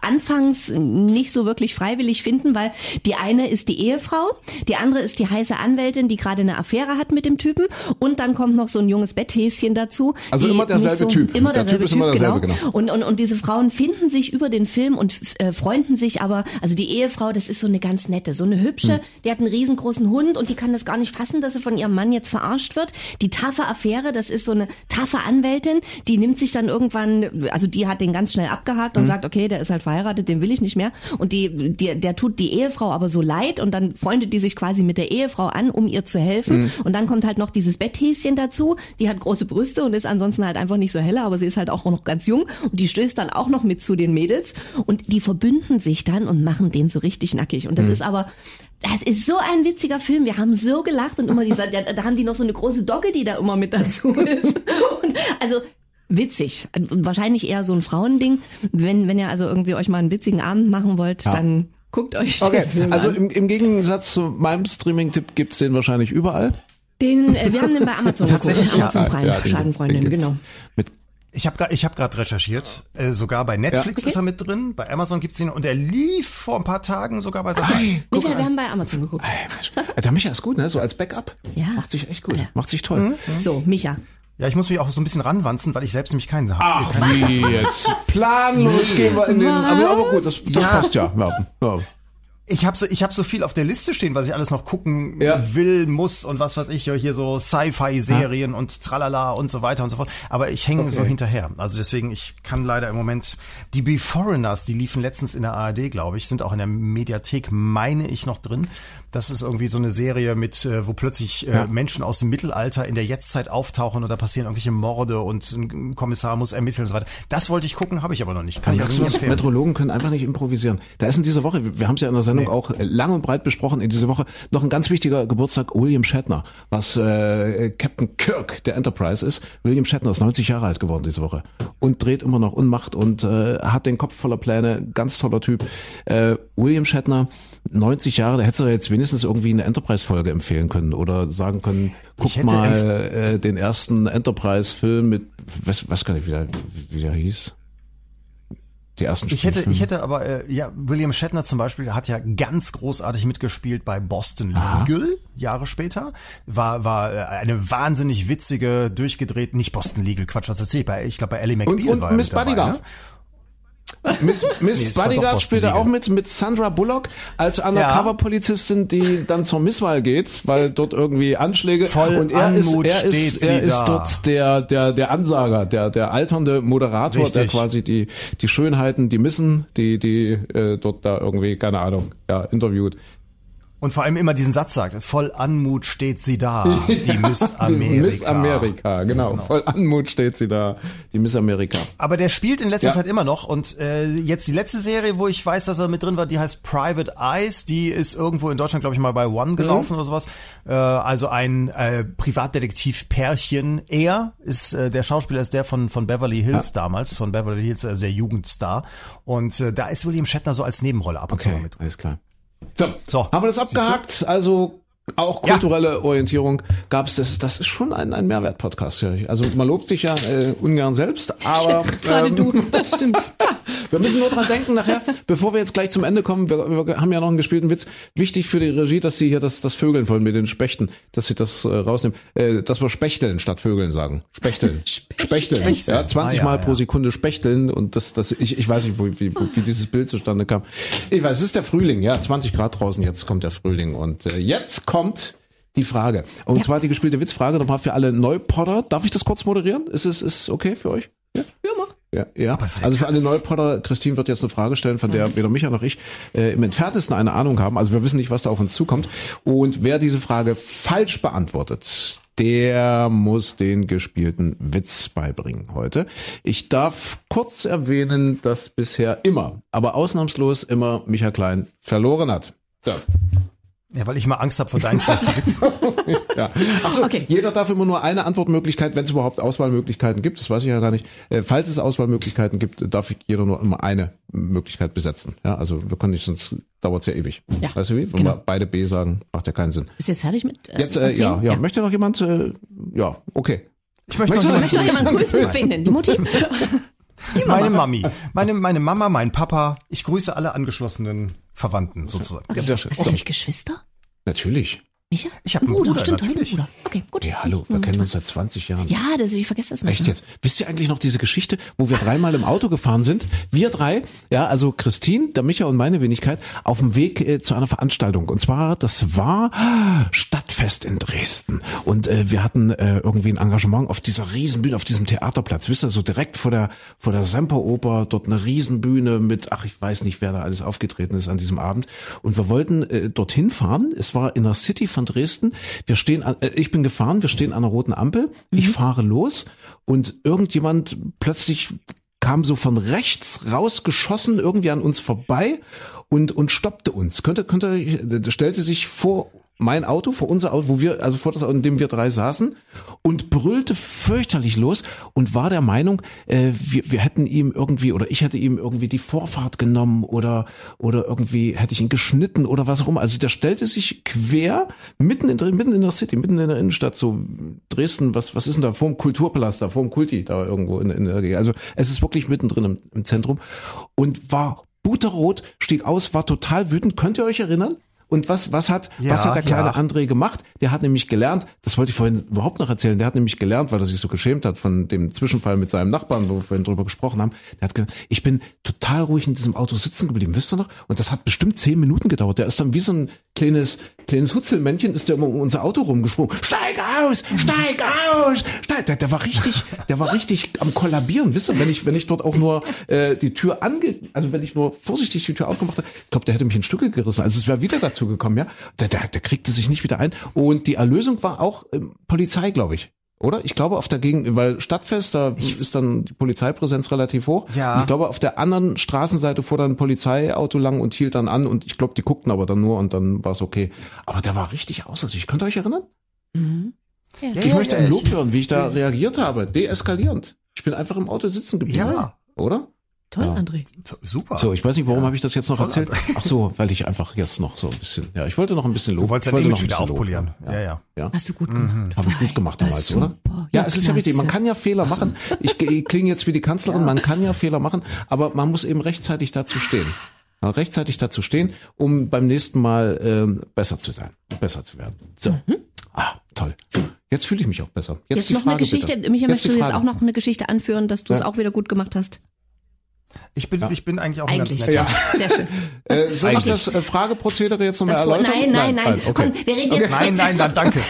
anfangs nicht so wirklich freiwillig finden, weil die eine ist die Ehefrau, die andere ist die heiße Anwältin, die gerade eine Affäre hat mit dem Typen, und dann kommt noch so ein junges Betthäschen dazu. Also immer derselbe Typ. Immer derselbe Typ, genau. Und diese Frauen finden sich über den Film und freunden sich aber, also die Ehefrau, das ist so eine ganz nette, so eine hübsche, die hat einen riesengroßen Hund und die kann das gar nicht fassen, dass sie von ihrem Mann jetzt verarscht wird. Die taffe Affäre, das ist so eine taffe Anwältin, die nimmt sich dann irgendwann, also die hat den ganz schnell abgehakt und sagt, okay, der ist halt verheiratet, den will ich nicht mehr, und der tut die Ehefrau aber so leid, und dann freundet die sich quasi mit der Ehefrau an, um ihr zu helfen, und dann kommt halt noch dieses Betthäschen dazu, die hat große Brüste und ist ansonsten halt einfach nicht so helle, aber sie ist halt auch noch ganz jung, und die stößt dann auch noch mit zu den Mädels, und die verbünden sich dann und machen den so richtig nackig, und das ist aber... Das ist so ein witziger Film. Wir haben so gelacht, und immer da haben die noch so eine große Dogge, die da immer mit dazu ist. Und also witzig. Wahrscheinlich eher so ein Frauending. Wenn ihr also irgendwie euch mal einen witzigen Abend machen wollt, dann guckt euch den Film an. Also im Gegensatz zu meinem Streaming-Tipp gibt's den wahrscheinlich überall. Wir haben den bei Amazon geguckt. Amazon Prime, Schadenfreundin, genau. Ich hab grad recherchiert, sogar bei Netflix ist er mit drin, bei Amazon gibt's ihn, und er lief vor ein paar Tagen sogar bei Sat.1. Wir haben bei Amazon geguckt. Der Micha ist gut, ne? So als Backup. Ja. Macht sich echt gut. Ja. Macht sich toll. Mhm. So, Micha. Ja, ich muss mich auch so ein bisschen ranwanzen, weil ich selbst nämlich keinen habe. Ach, wie jetzt? Planlos gehen wir in den... Aber gut, das passt ja. Ja. Ich hab so viel auf der Liste stehen, was ich alles noch gucken will, muss und was weiß ich, hier so Sci-Fi-Serien und tralala und so weiter und so fort. Aber ich hänge so hinterher. Also deswegen, ich kann leider im Moment, die Beforeigners, die liefen letztens in der ARD, glaube ich, sind auch in der Mediathek, meine ich, noch drin. Das ist irgendwie so eine Serie mit, wo plötzlich Menschen aus dem Mittelalter in der Jetztzeit auftauchen und da passieren irgendwelche Morde und ein Kommissar muss ermitteln und so weiter. Das wollte ich gucken, habe ich aber noch nicht. Kann ich auch nicht empfehlen. Metrologen können einfach nicht improvisieren. Da ist in dieser Woche, wir haben es ja in der Sendung Sendung auch lang und breit besprochen in dieser Woche. Noch ein ganz wichtiger Geburtstag, William Shatner, was Captain Kirk der Enterprise ist. William Shatner ist 90 Jahre alt geworden diese Woche und dreht immer noch und macht und hat den Kopf voller Pläne. Ganz toller Typ. William Shatner, 90 Jahre, da hättest du jetzt wenigstens irgendwie eine Enterprise-Folge empfehlen können oder sagen können, guck mal den ersten Enterprise-Film mit, was kann ich wieder, wie der hieß? Die ersten ich hätte aber, ja, William Shatner zum Beispiel hat ja ganz großartig mitgespielt bei Boston Legal, Jahre später. War eine wahnsinnig witzige, durchgedrehte, nicht Boston Legal, Quatsch, was erzähl ich, bei Ally McBeal und war Miss Bodyguard. Ne? Miss Bodyguard spielt er auch mit Sandra Bullock als Undercover-Polizistin, die dann zur Misswahl geht, weil dort irgendwie Anschläge voll und er ist dort der Ansager, der alternde Moderator, richtig, der quasi die Schönheiten, die Missen, die dort da irgendwie, keine Ahnung, interviewt. Und vor allem immer diesen Satz sagt, voll Anmut steht sie da, die Miss Amerika. Die Miss Amerika, genau. Voll Anmut steht sie da, die Miss Amerika. Aber der spielt in letzter Zeit immer noch und jetzt die letzte Serie, wo ich weiß, dass er mit drin war, die heißt Private Eyes, die ist irgendwo in Deutschland, glaube ich, mal bei One gelaufen oder sowas. Also ein Privatdetektiv-Pärchen. Er ist, der Schauspieler ist der von Beverly Hills damals, von Beverly Hills, der Jugendstar. Und da ist William Shatner so als Nebenrolle ab und zu mal mit drin. Alles klar. So, haben wir das abgehakt? Also auch kulturelle Orientierung gab es. Das ist schon ein Mehrwert-Podcast. Also man lobt sich ja ungern selbst, aber gerade du, das stimmt. Wir müssen nur dran denken nachher, bevor wir jetzt gleich zum Ende kommen, wir haben ja noch einen gespielten Witz. Wichtig für die Regie, dass sie hier das Vögeln wollen mit den Spechten, dass sie das rausnehmen. Dass wir Spechteln statt Vögeln sagen. Spechteln. Spechteln. Ja, 20 Mal pro Sekunde Spechteln und das ich weiß nicht, wie dieses Bild zustande kam. Ich weiß, es ist der Frühling, 20 Grad draußen, jetzt kommt der Frühling und jetzt kommt die Frage. Und zwar die gespielte Witzfrage, nochmal für alle Neupodder. Darf ich das kurz moderieren? Ist okay für euch? Ja, mach. Ja. Also für alle Neupodder, Christine wird jetzt eine Frage stellen, von der weder Micha noch ich im Entferntesten eine Ahnung haben. Also wir wissen nicht, was da auf uns zukommt. Und wer diese Frage falsch beantwortet, der muss den gespielten Witz beibringen heute. Ich darf kurz erwähnen, dass bisher immer, aber ausnahmslos immer Micha Klein verloren hat. So. Ja, weil ich mal Angst habe vor deinen schlechten Witzen. Achso, Jeder darf immer nur eine Antwortmöglichkeit, wenn es überhaupt Auswahlmöglichkeiten gibt, das weiß ich ja gar nicht. Falls es Auswahlmöglichkeiten gibt, darf jeder nur immer eine Möglichkeit besetzen. Ja, also wir können nicht, sonst dauert es ja ewig. Ja, weißt du wie? Wenn wir beide B sagen, macht ja keinen Sinn. Bist du jetzt fertig mit ja. Möchte noch jemand? Okay. Ich möchte noch jemanden grüßen finden. Die Mutti? Die Mama. Meine Mami, meine Mama, mein Papa. Ich grüße alle angeschlossenen Verwandten sozusagen. Okay. Sehr schön. Hast du nicht Geschwister? Natürlich. Micha? Ich habe einen Bruder, stimmt, natürlich. Bruder. Okay, gut. Ja, hallo, wir kennen uns seit 20 Jahren. Ja, ich vergesse das mal. Echt jetzt? Wisst ihr eigentlich noch diese Geschichte, wo wir dreimal im Auto gefahren sind? Wir drei, also Christine, der Micha und meine Wenigkeit, auf dem Weg zu einer Veranstaltung. Und zwar, das war Stadtfest in Dresden. Und wir hatten irgendwie ein Engagement auf dieser Riesenbühne, auf diesem Theaterplatz. Wisst ihr, so direkt vor der Semperoper, dort eine Riesenbühne mit, ich weiß nicht, wer da alles aufgetreten ist an diesem Abend. Und wir wollten dorthin fahren. Es war in der City von Dresden. Ich bin gefahren, wir stehen an einer roten Ampel, ich fahre los und irgendjemand plötzlich kam so von rechts rausgeschossen, irgendwie an uns vorbei und stoppte uns. Stellte sich vor mein Auto, vor unser Auto, vor das Auto, in dem wir drei saßen, und brüllte fürchterlich los und war der Meinung, wir hätten ihm irgendwie, oder ich hätte ihm irgendwie die Vorfahrt genommen oder irgendwie hätte ich ihn geschnitten oder was auch immer. Also der stellte sich quer, mitten in der City, mitten in der Innenstadt, so Dresden, was ist denn da, vorm Kulturpalast, da vorm Kulti, da irgendwo in der Gegend. Also es ist wirklich mittendrin im Zentrum und war butterrot, stieg aus, war total wütend. Könnt ihr euch erinnern? Und was hat der kleine André gemacht? Der hat nämlich gelernt, das wollte ich vorhin überhaupt noch erzählen, der hat nämlich gelernt, weil er sich so geschämt hat von dem Zwischenfall mit seinem Nachbarn, wo wir vorhin drüber gesprochen haben, der hat gesagt, ich bin total ruhig in diesem Auto sitzen geblieben, wisst ihr noch? Und das hat bestimmt 10 Minuten gedauert. Der ist dann wie so ein kleines Hutzelmännchen, ist der immer um unser Auto rumgesprungen. Steig aus! Steig aus! Steig! Der war richtig am Kollabieren, wisst ihr? Wenn ich dort auch nur die Tür wenn ich nur vorsichtig die Tür aufgemacht hätte, ich glaube, der hätte mich in Stücke gerissen. Also es wäre wieder dazu gekommen, der kriegte sich nicht wieder ein. Und die Erlösung war auch Polizei, glaube ich. Oder? Ich glaube auf der Gegend, weil Stadtfest, da ist dann die Polizeipräsenz relativ hoch. Ja. Und ich glaube, auf der anderen Straßenseite fuhr dann ein Polizeiauto lang und hielt dann an und ich glaube, die guckten aber dann nur und dann war es okay. Aber der war richtig aus. Ich könnt ihr euch erinnern? Mhm. Ja. Ich möchte ein Lob hören, wie ich da reagiert habe. Deeskalierend. Ich bin einfach im Auto sitzen geblieben. Ja. Oder? Toll, ja. André. Super. So, ich weiß nicht, warum habe ich das jetzt noch erzählt? André. Ach so, weil ich einfach jetzt noch so ein bisschen, ich wollte noch ein bisschen loben. Du wolltest dein Image wieder aufpolieren. Ja. Hast du gut gemacht. Habe ich gut gemacht damals, oder? Ja, es ist ja richtig. Man kann ja Fehler machen. Ich klinge jetzt wie die Kanzlerin. Ja. Man kann ja Fehler machen, aber man muss eben rechtzeitig dazu stehen. Ja, rechtzeitig dazu stehen, um beim nächsten Mal besser zu sein, besser zu werden. So. Mhm. Ah, toll. Jetzt fühle ich mich auch besser. Jetzt die noch Frage, eine Geschichte. Bitte. Michael, möchtest du jetzt auch noch eine Geschichte anführen, dass du es auch wieder gut gemacht hast? Ich bin eigentlich auch ein ganz netter. Ja. Sehr schön. Soll ich das Frageprozedere jetzt nochmal erläutern? Nein. Okay. Komm, wir reden jetzt. Nein, danke.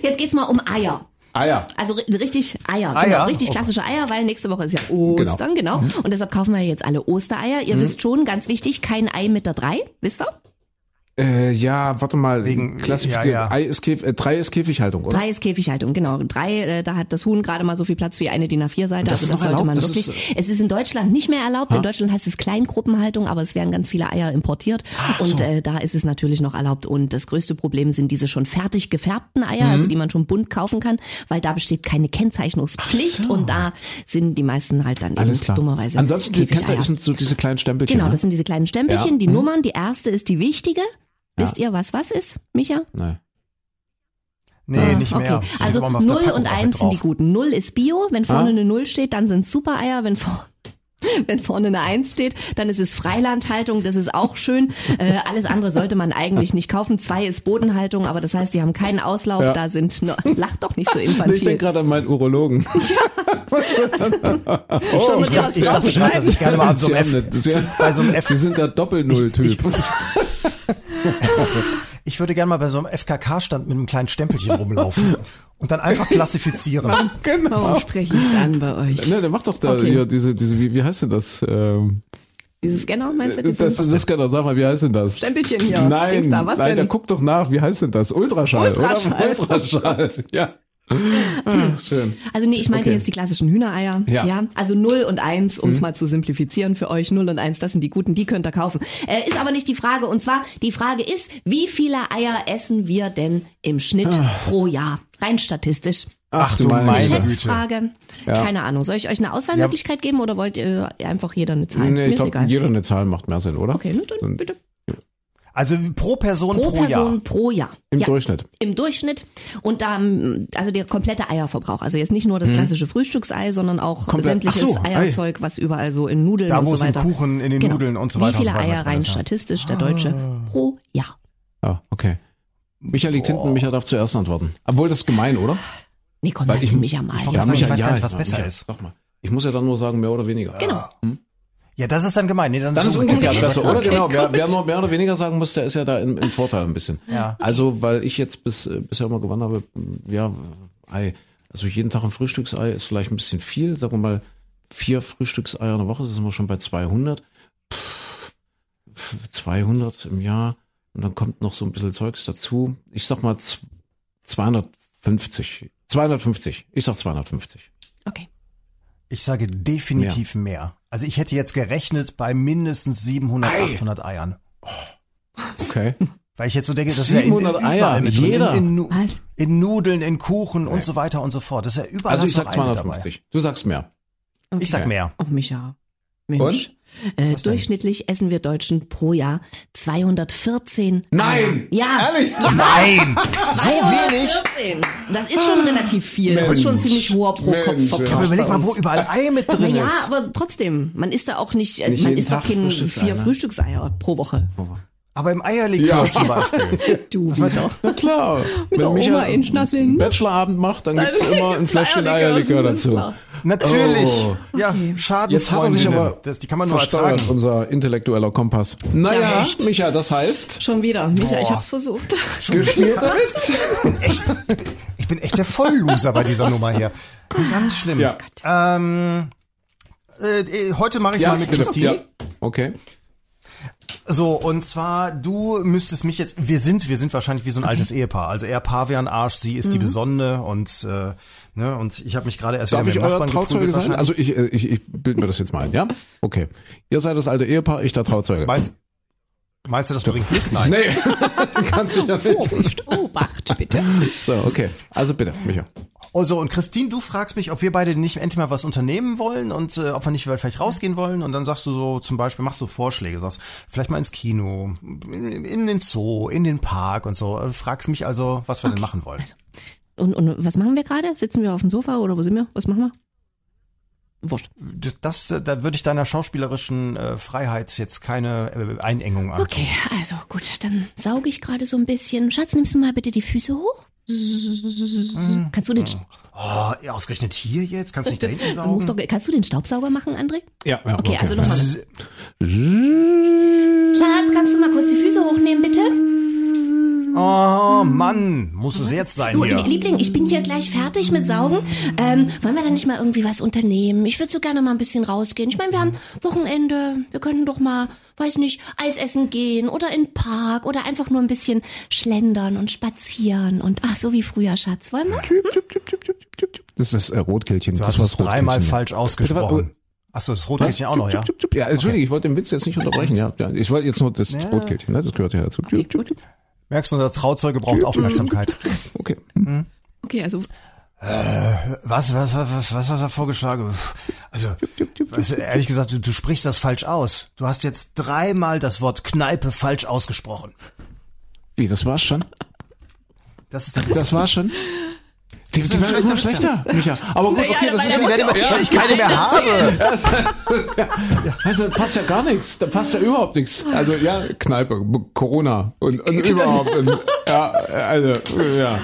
Jetzt geht's mal um Eier. Eier. Also richtig Eier. Eier. Genau, richtig klassische Eier, weil nächste Woche ist ja Ostern, genau. Und deshalb kaufen wir jetzt alle Ostereier. Ihr wisst schon, ganz wichtig, kein Ei mit der 3, wisst ihr? Warte mal, klassifizieren. Ja. Ei ist 3 ist Käfighaltung, oder? 3 ist Käfighaltung, genau. 3, da hat das Huhn gerade mal so viel Platz wie eine DIN A4-Seite. Das, also das sollte man wirklich. Es ist in Deutschland nicht mehr erlaubt. In Deutschland heißt es Kleingruppenhaltung, aber es werden ganz viele Eier importiert. Und da ist es natürlich noch erlaubt. Und das größte Problem sind diese schon fertig gefärbten Eier, also die man schon bunt kaufen kann, weil da besteht keine Kennzeichnungspflicht. Und da sind die meisten halt dann eben dummerweise. Ansonsten die Kennzeichnung sind so diese kleinen Stempelchen. Genau, das sind diese kleinen Stempelchen, die Nummern. Die erste ist die wichtige. Wisst ihr, was ist, Micha? Nein. Nee, nicht mehr. Okay. Also 0 und 1 sind die guten. 0 ist Bio. Wenn vorne eine 0 steht, dann sind es Super-Eier. Wenn vorne eine 1 steht, dann ist es Freilandhaltung. Das ist auch schön. Alles andere sollte man eigentlich nicht kaufen. 2 ist Bodenhaltung, aber das heißt, die haben keinen Auslauf. Ja. Da sind, lacht doch nicht so infantil. Ich denke gerade an meinen Urologen. Ja. Ich dachte, ich hätte das gerne mal an so einem F. Sie sind der Doppel-Null-Typ. Ich würde gerne mal bei so einem FKK-Stand mit einem kleinen Stempelchen rumlaufen und dann einfach klassifizieren. Genau. Warum spreche ich es an bei euch? Ne, der macht doch da diese wie heißt denn das? Dieses Scanner, meinst du? Das Scanner, sag mal, wie heißt denn das? Stempelchen hier. Nein, da guck doch nach, wie heißt denn das? Ultraschall. Ja. Ah, schön. Also nee, ich meine jetzt die klassischen Hühnereier. Ja. Also 0 und 1, um es mal zu simplifizieren für euch. 0 und 1, das sind die guten, die könnt ihr kaufen. Ist aber nicht die Frage. Und zwar, die Frage ist, wie viele Eier essen wir denn im Schnitt pro Jahr? Rein statistisch. Ach du meine Güte. Eine Schätzfrage. Ja. Keine Ahnung. Soll ich euch eine Auswahlmöglichkeit geben oder wollt ihr einfach jeder eine Zahl? Nee, ich glaube, jeder eine Zahl macht mehr Sinn, oder? Okay, dann bitte. Also pro Person pro Jahr. Im Durchschnitt. Im Durchschnitt. Und dann, also der komplette Eierverbrauch. Also jetzt nicht nur das klassische Frühstücksei, sondern auch sämtliches Eierzeug, was überall so in Nudeln und so weiter. Da wo es in Kuchen, in den Nudeln und so weiter. Wie viele Eier rein statistisch der Deutsche pro Jahr? Ah, okay. Micha liegt hinten, Micha darf zuerst antworten. Obwohl, das ist gemein, oder? Nee, komm, lass den Micha mal. Ich weiß gar nicht, was besser ist. Doch mal. Ich muss ja dann nur sagen, mehr oder weniger. Genau. Ja, das ist dann gemein. Nee, dann ist umgekehrt besser, oder? Genau, wer nur mehr oder weniger sagen muss, der ist ja da im Vorteil ein bisschen. Ja. Also, weil ich jetzt bisher immer gewonnen habe, Ei. Also jeden Tag ein Frühstücksei ist vielleicht ein bisschen viel. Sagen wir mal, 4 Frühstückseier in der Woche, das sind wir schon bei 200. 200 im Jahr. Und dann kommt noch so ein bisschen Zeugs dazu. Ich sag mal 250. 250. Ich sag 250. Okay. Ich sage definitiv mehr. Also ich hätte jetzt gerechnet bei mindestens 700, 800 Eiern. Okay. Weil ich jetzt so denke, das ist ja überall mit jeder. In Nudeln, in Kuchen und so weiter und so fort. Das ist ja überall. Also ich sag 250. Du sagst mehr. Okay. Ich sag mehr. Ach, Micha. Mensch. Durchschnittlich essen wir Deutschen pro Jahr 214 Eier. Nein! Ja! Ehrlich? Ja. Nein! So wenig? 214. Das ist schon relativ viel. Mensch. Das ist schon ein ziemlich hoher Pro-Kopf-Verbrauch. Aber überleg mal, wo überall Ei mit drin ist. Ja, aber trotzdem. Man isst da auch nicht man isst doch keine 4 Frühstückseier pro Woche. Aber im Eierlikör zum Beispiel. Du, na klar. Mit der Oma einschnasseln. Bachelorabend macht, dann gibt's immer ein Fläschchen Eierlikör dazu. Natürlich. Ja, Schaden. Jetzt hat er sich aber, die kann man nur ertragen. Unser intellektueller Kompass. Naja, echt? Micha, das heißt. Schon wieder. Micha, ich hab's versucht. Gespielt damit? Echt? Ich bin echt der Vollloser bei dieser Nummer hier. Ganz schlimm. Ja. Heute mache ich mal mit Christine. Ja. Okay. So, und zwar, du müsstest mich jetzt, wir sind wahrscheinlich wie so ein altes Ehepaar. Also er Pavian Arsch, sie ist die Besonnene und Ne? Und ich habe mich gerade erst wieder mit dem Nachbarn geprügelt. Darf ich euer Trauzeuge sein? Also ich bilde mir das jetzt mal ein, ja? Okay. Ihr seid das alte Ehepaar, ich der Trauzeuge. Meinst du, das bringt nichts? Nein. Nee. Kannst du das Vorsicht, Obacht, bitte. So, okay. Also bitte, Micha. Also und Christine, du fragst mich, ob wir beide nicht endlich mal was unternehmen wollen und ob wir nicht vielleicht rausgehen wollen. Und dann sagst du so zum Beispiel, machst du Vorschläge, sagst vielleicht mal ins Kino, in den Zoo, in den Park und so. Fragst mich also, was wir denn machen wollen. Also. Und was machen wir gerade? Sitzen wir auf dem Sofa oder wo sind wir? Was machen wir? Wurscht. Da würde ich deiner schauspielerischen Freiheit jetzt keine Einengung antun. Okay, also gut, dann sauge ich gerade so ein bisschen. Schatz, nimmst du mal bitte die Füße hoch? Kannst du den... Oh, ausgerechnet hier jetzt? Kannst du nicht da hinten saugen? Kannst du den Staubsauger machen, André? Ja. Okay. Also nochmal. Schatz, kannst du mal kurz die Füße hochnehmen, bitte? Oh Mann, muss es jetzt sein hier. Liebling, ich bin hier gleich fertig mit Saugen. Wollen wir dann nicht mal irgendwie was unternehmen? Ich würde so gerne mal ein bisschen rausgehen. Ich meine, wir haben Wochenende. Wir könnten doch mal, weiß nicht, Eis essen gehen oder in den Park oder einfach nur ein bisschen schlendern und spazieren. Und ach, so wie früher, Schatz. Wollen wir? Das ist das Rotkehlchen. Du hast das dreimal falsch ausgesprochen. Achso, das Rotkehlchen auch noch, ja? Ja, entschuldige, ich wollte den Witz jetzt nicht unterbrechen. Ja, ich wollte jetzt nur das Rotkehlchen, das gehört ja dazu. Okay, gut. Merkst du, unser Trauzeuge braucht Aufmerksamkeit. Okay. Mhm. Okay, also. Was hast du vorgeschlagen? Also, ehrlich gesagt, du sprichst das falsch aus. Du hast jetzt dreimal das Wort Kneipe falsch ausgesprochen. Wie, das war's schon? Das war's schon? Die werden immer schlechter, Micha. Aber gut, okay, das ist weil ich keine mehr habe. Also passt ja gar nichts. Da passt ja überhaupt nichts. Also ja, Kneipe, Corona und überhaupt. Und, ja, also, ja.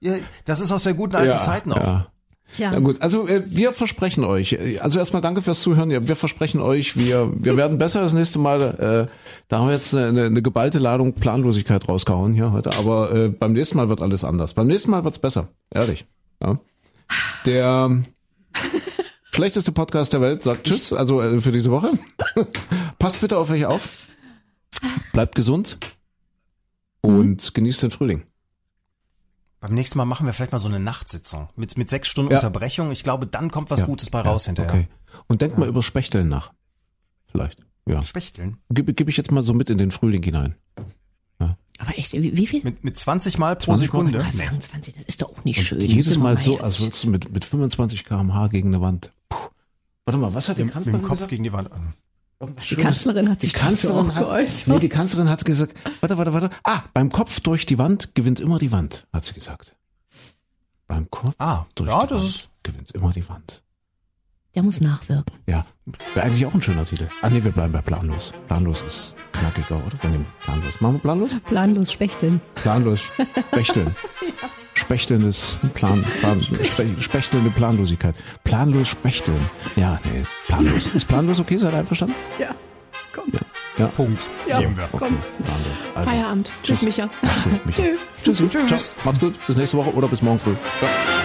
Ja, das ist aus der guten alten Zeit noch. Ja. Tja. Na gut, also wir versprechen euch, also erstmal danke fürs Zuhören, wir versprechen euch, wir werden besser das nächste Mal, da haben wir jetzt eine geballte Ladung Planlosigkeit rausgehauen hier heute, aber beim nächsten Mal wird alles anders, beim nächsten Mal wird's besser, ehrlich. Ja. Der schlechteste Podcast der Welt sagt Tschüss, also für diese Woche. Passt bitte auf euch auf, bleibt gesund und genießt den Frühling. Beim nächsten Mal machen wir vielleicht mal so eine Nachtsitzung mit 6 Stunden Unterbrechung. Ich glaube, dann kommt was Gutes bei raus hinterher. Okay. Und denkt mal über Spechteln nach. Vielleicht. Ja. Spechteln? Gebe ich jetzt mal so mit in den Frühling hinein. Ja. Aber echt, wie viel? Mit 20 Mal pro Sekunde. Mal 20, das ist doch auch nicht und schön. Jedes Mal so, als würdest du mit 25 km/h gegen eine Wand. Puh. Warte mal, was hat die Kanzlerin mit dem Kopf gesagt? Gegen die Wand an. Die Kanzlerin hat sich geäußert. Nee, die Kanzlerin hat gesagt, warte. Ah, beim Kopf durch die Wand gewinnt immer die Wand, hat sie gesagt. Beim Kopf durch die Wand gewinnt immer die Wand. Der muss nachwirken. Ja, wäre eigentlich auch ein schöner Titel. Ah nee, wir bleiben bei planlos. Planlos ist knackiger, oder? Wir nehmen planlos. Machen wir planlos? Planlos spechteln. Planlos spechteln. Ja. Spechtelndes spechtelnde Planlosigkeit. Planlos spechteln. Ja, nee, planlos. Ist planlos okay? Seid ihr einverstanden? Ja, komm. Ja. Punkt. Ja, nehmen wir. Okay. Komm. Also, Feierabend. Tschüss, Micha. Tschüss. Macht's gut. Bis nächste Woche oder bis morgen früh. Ja.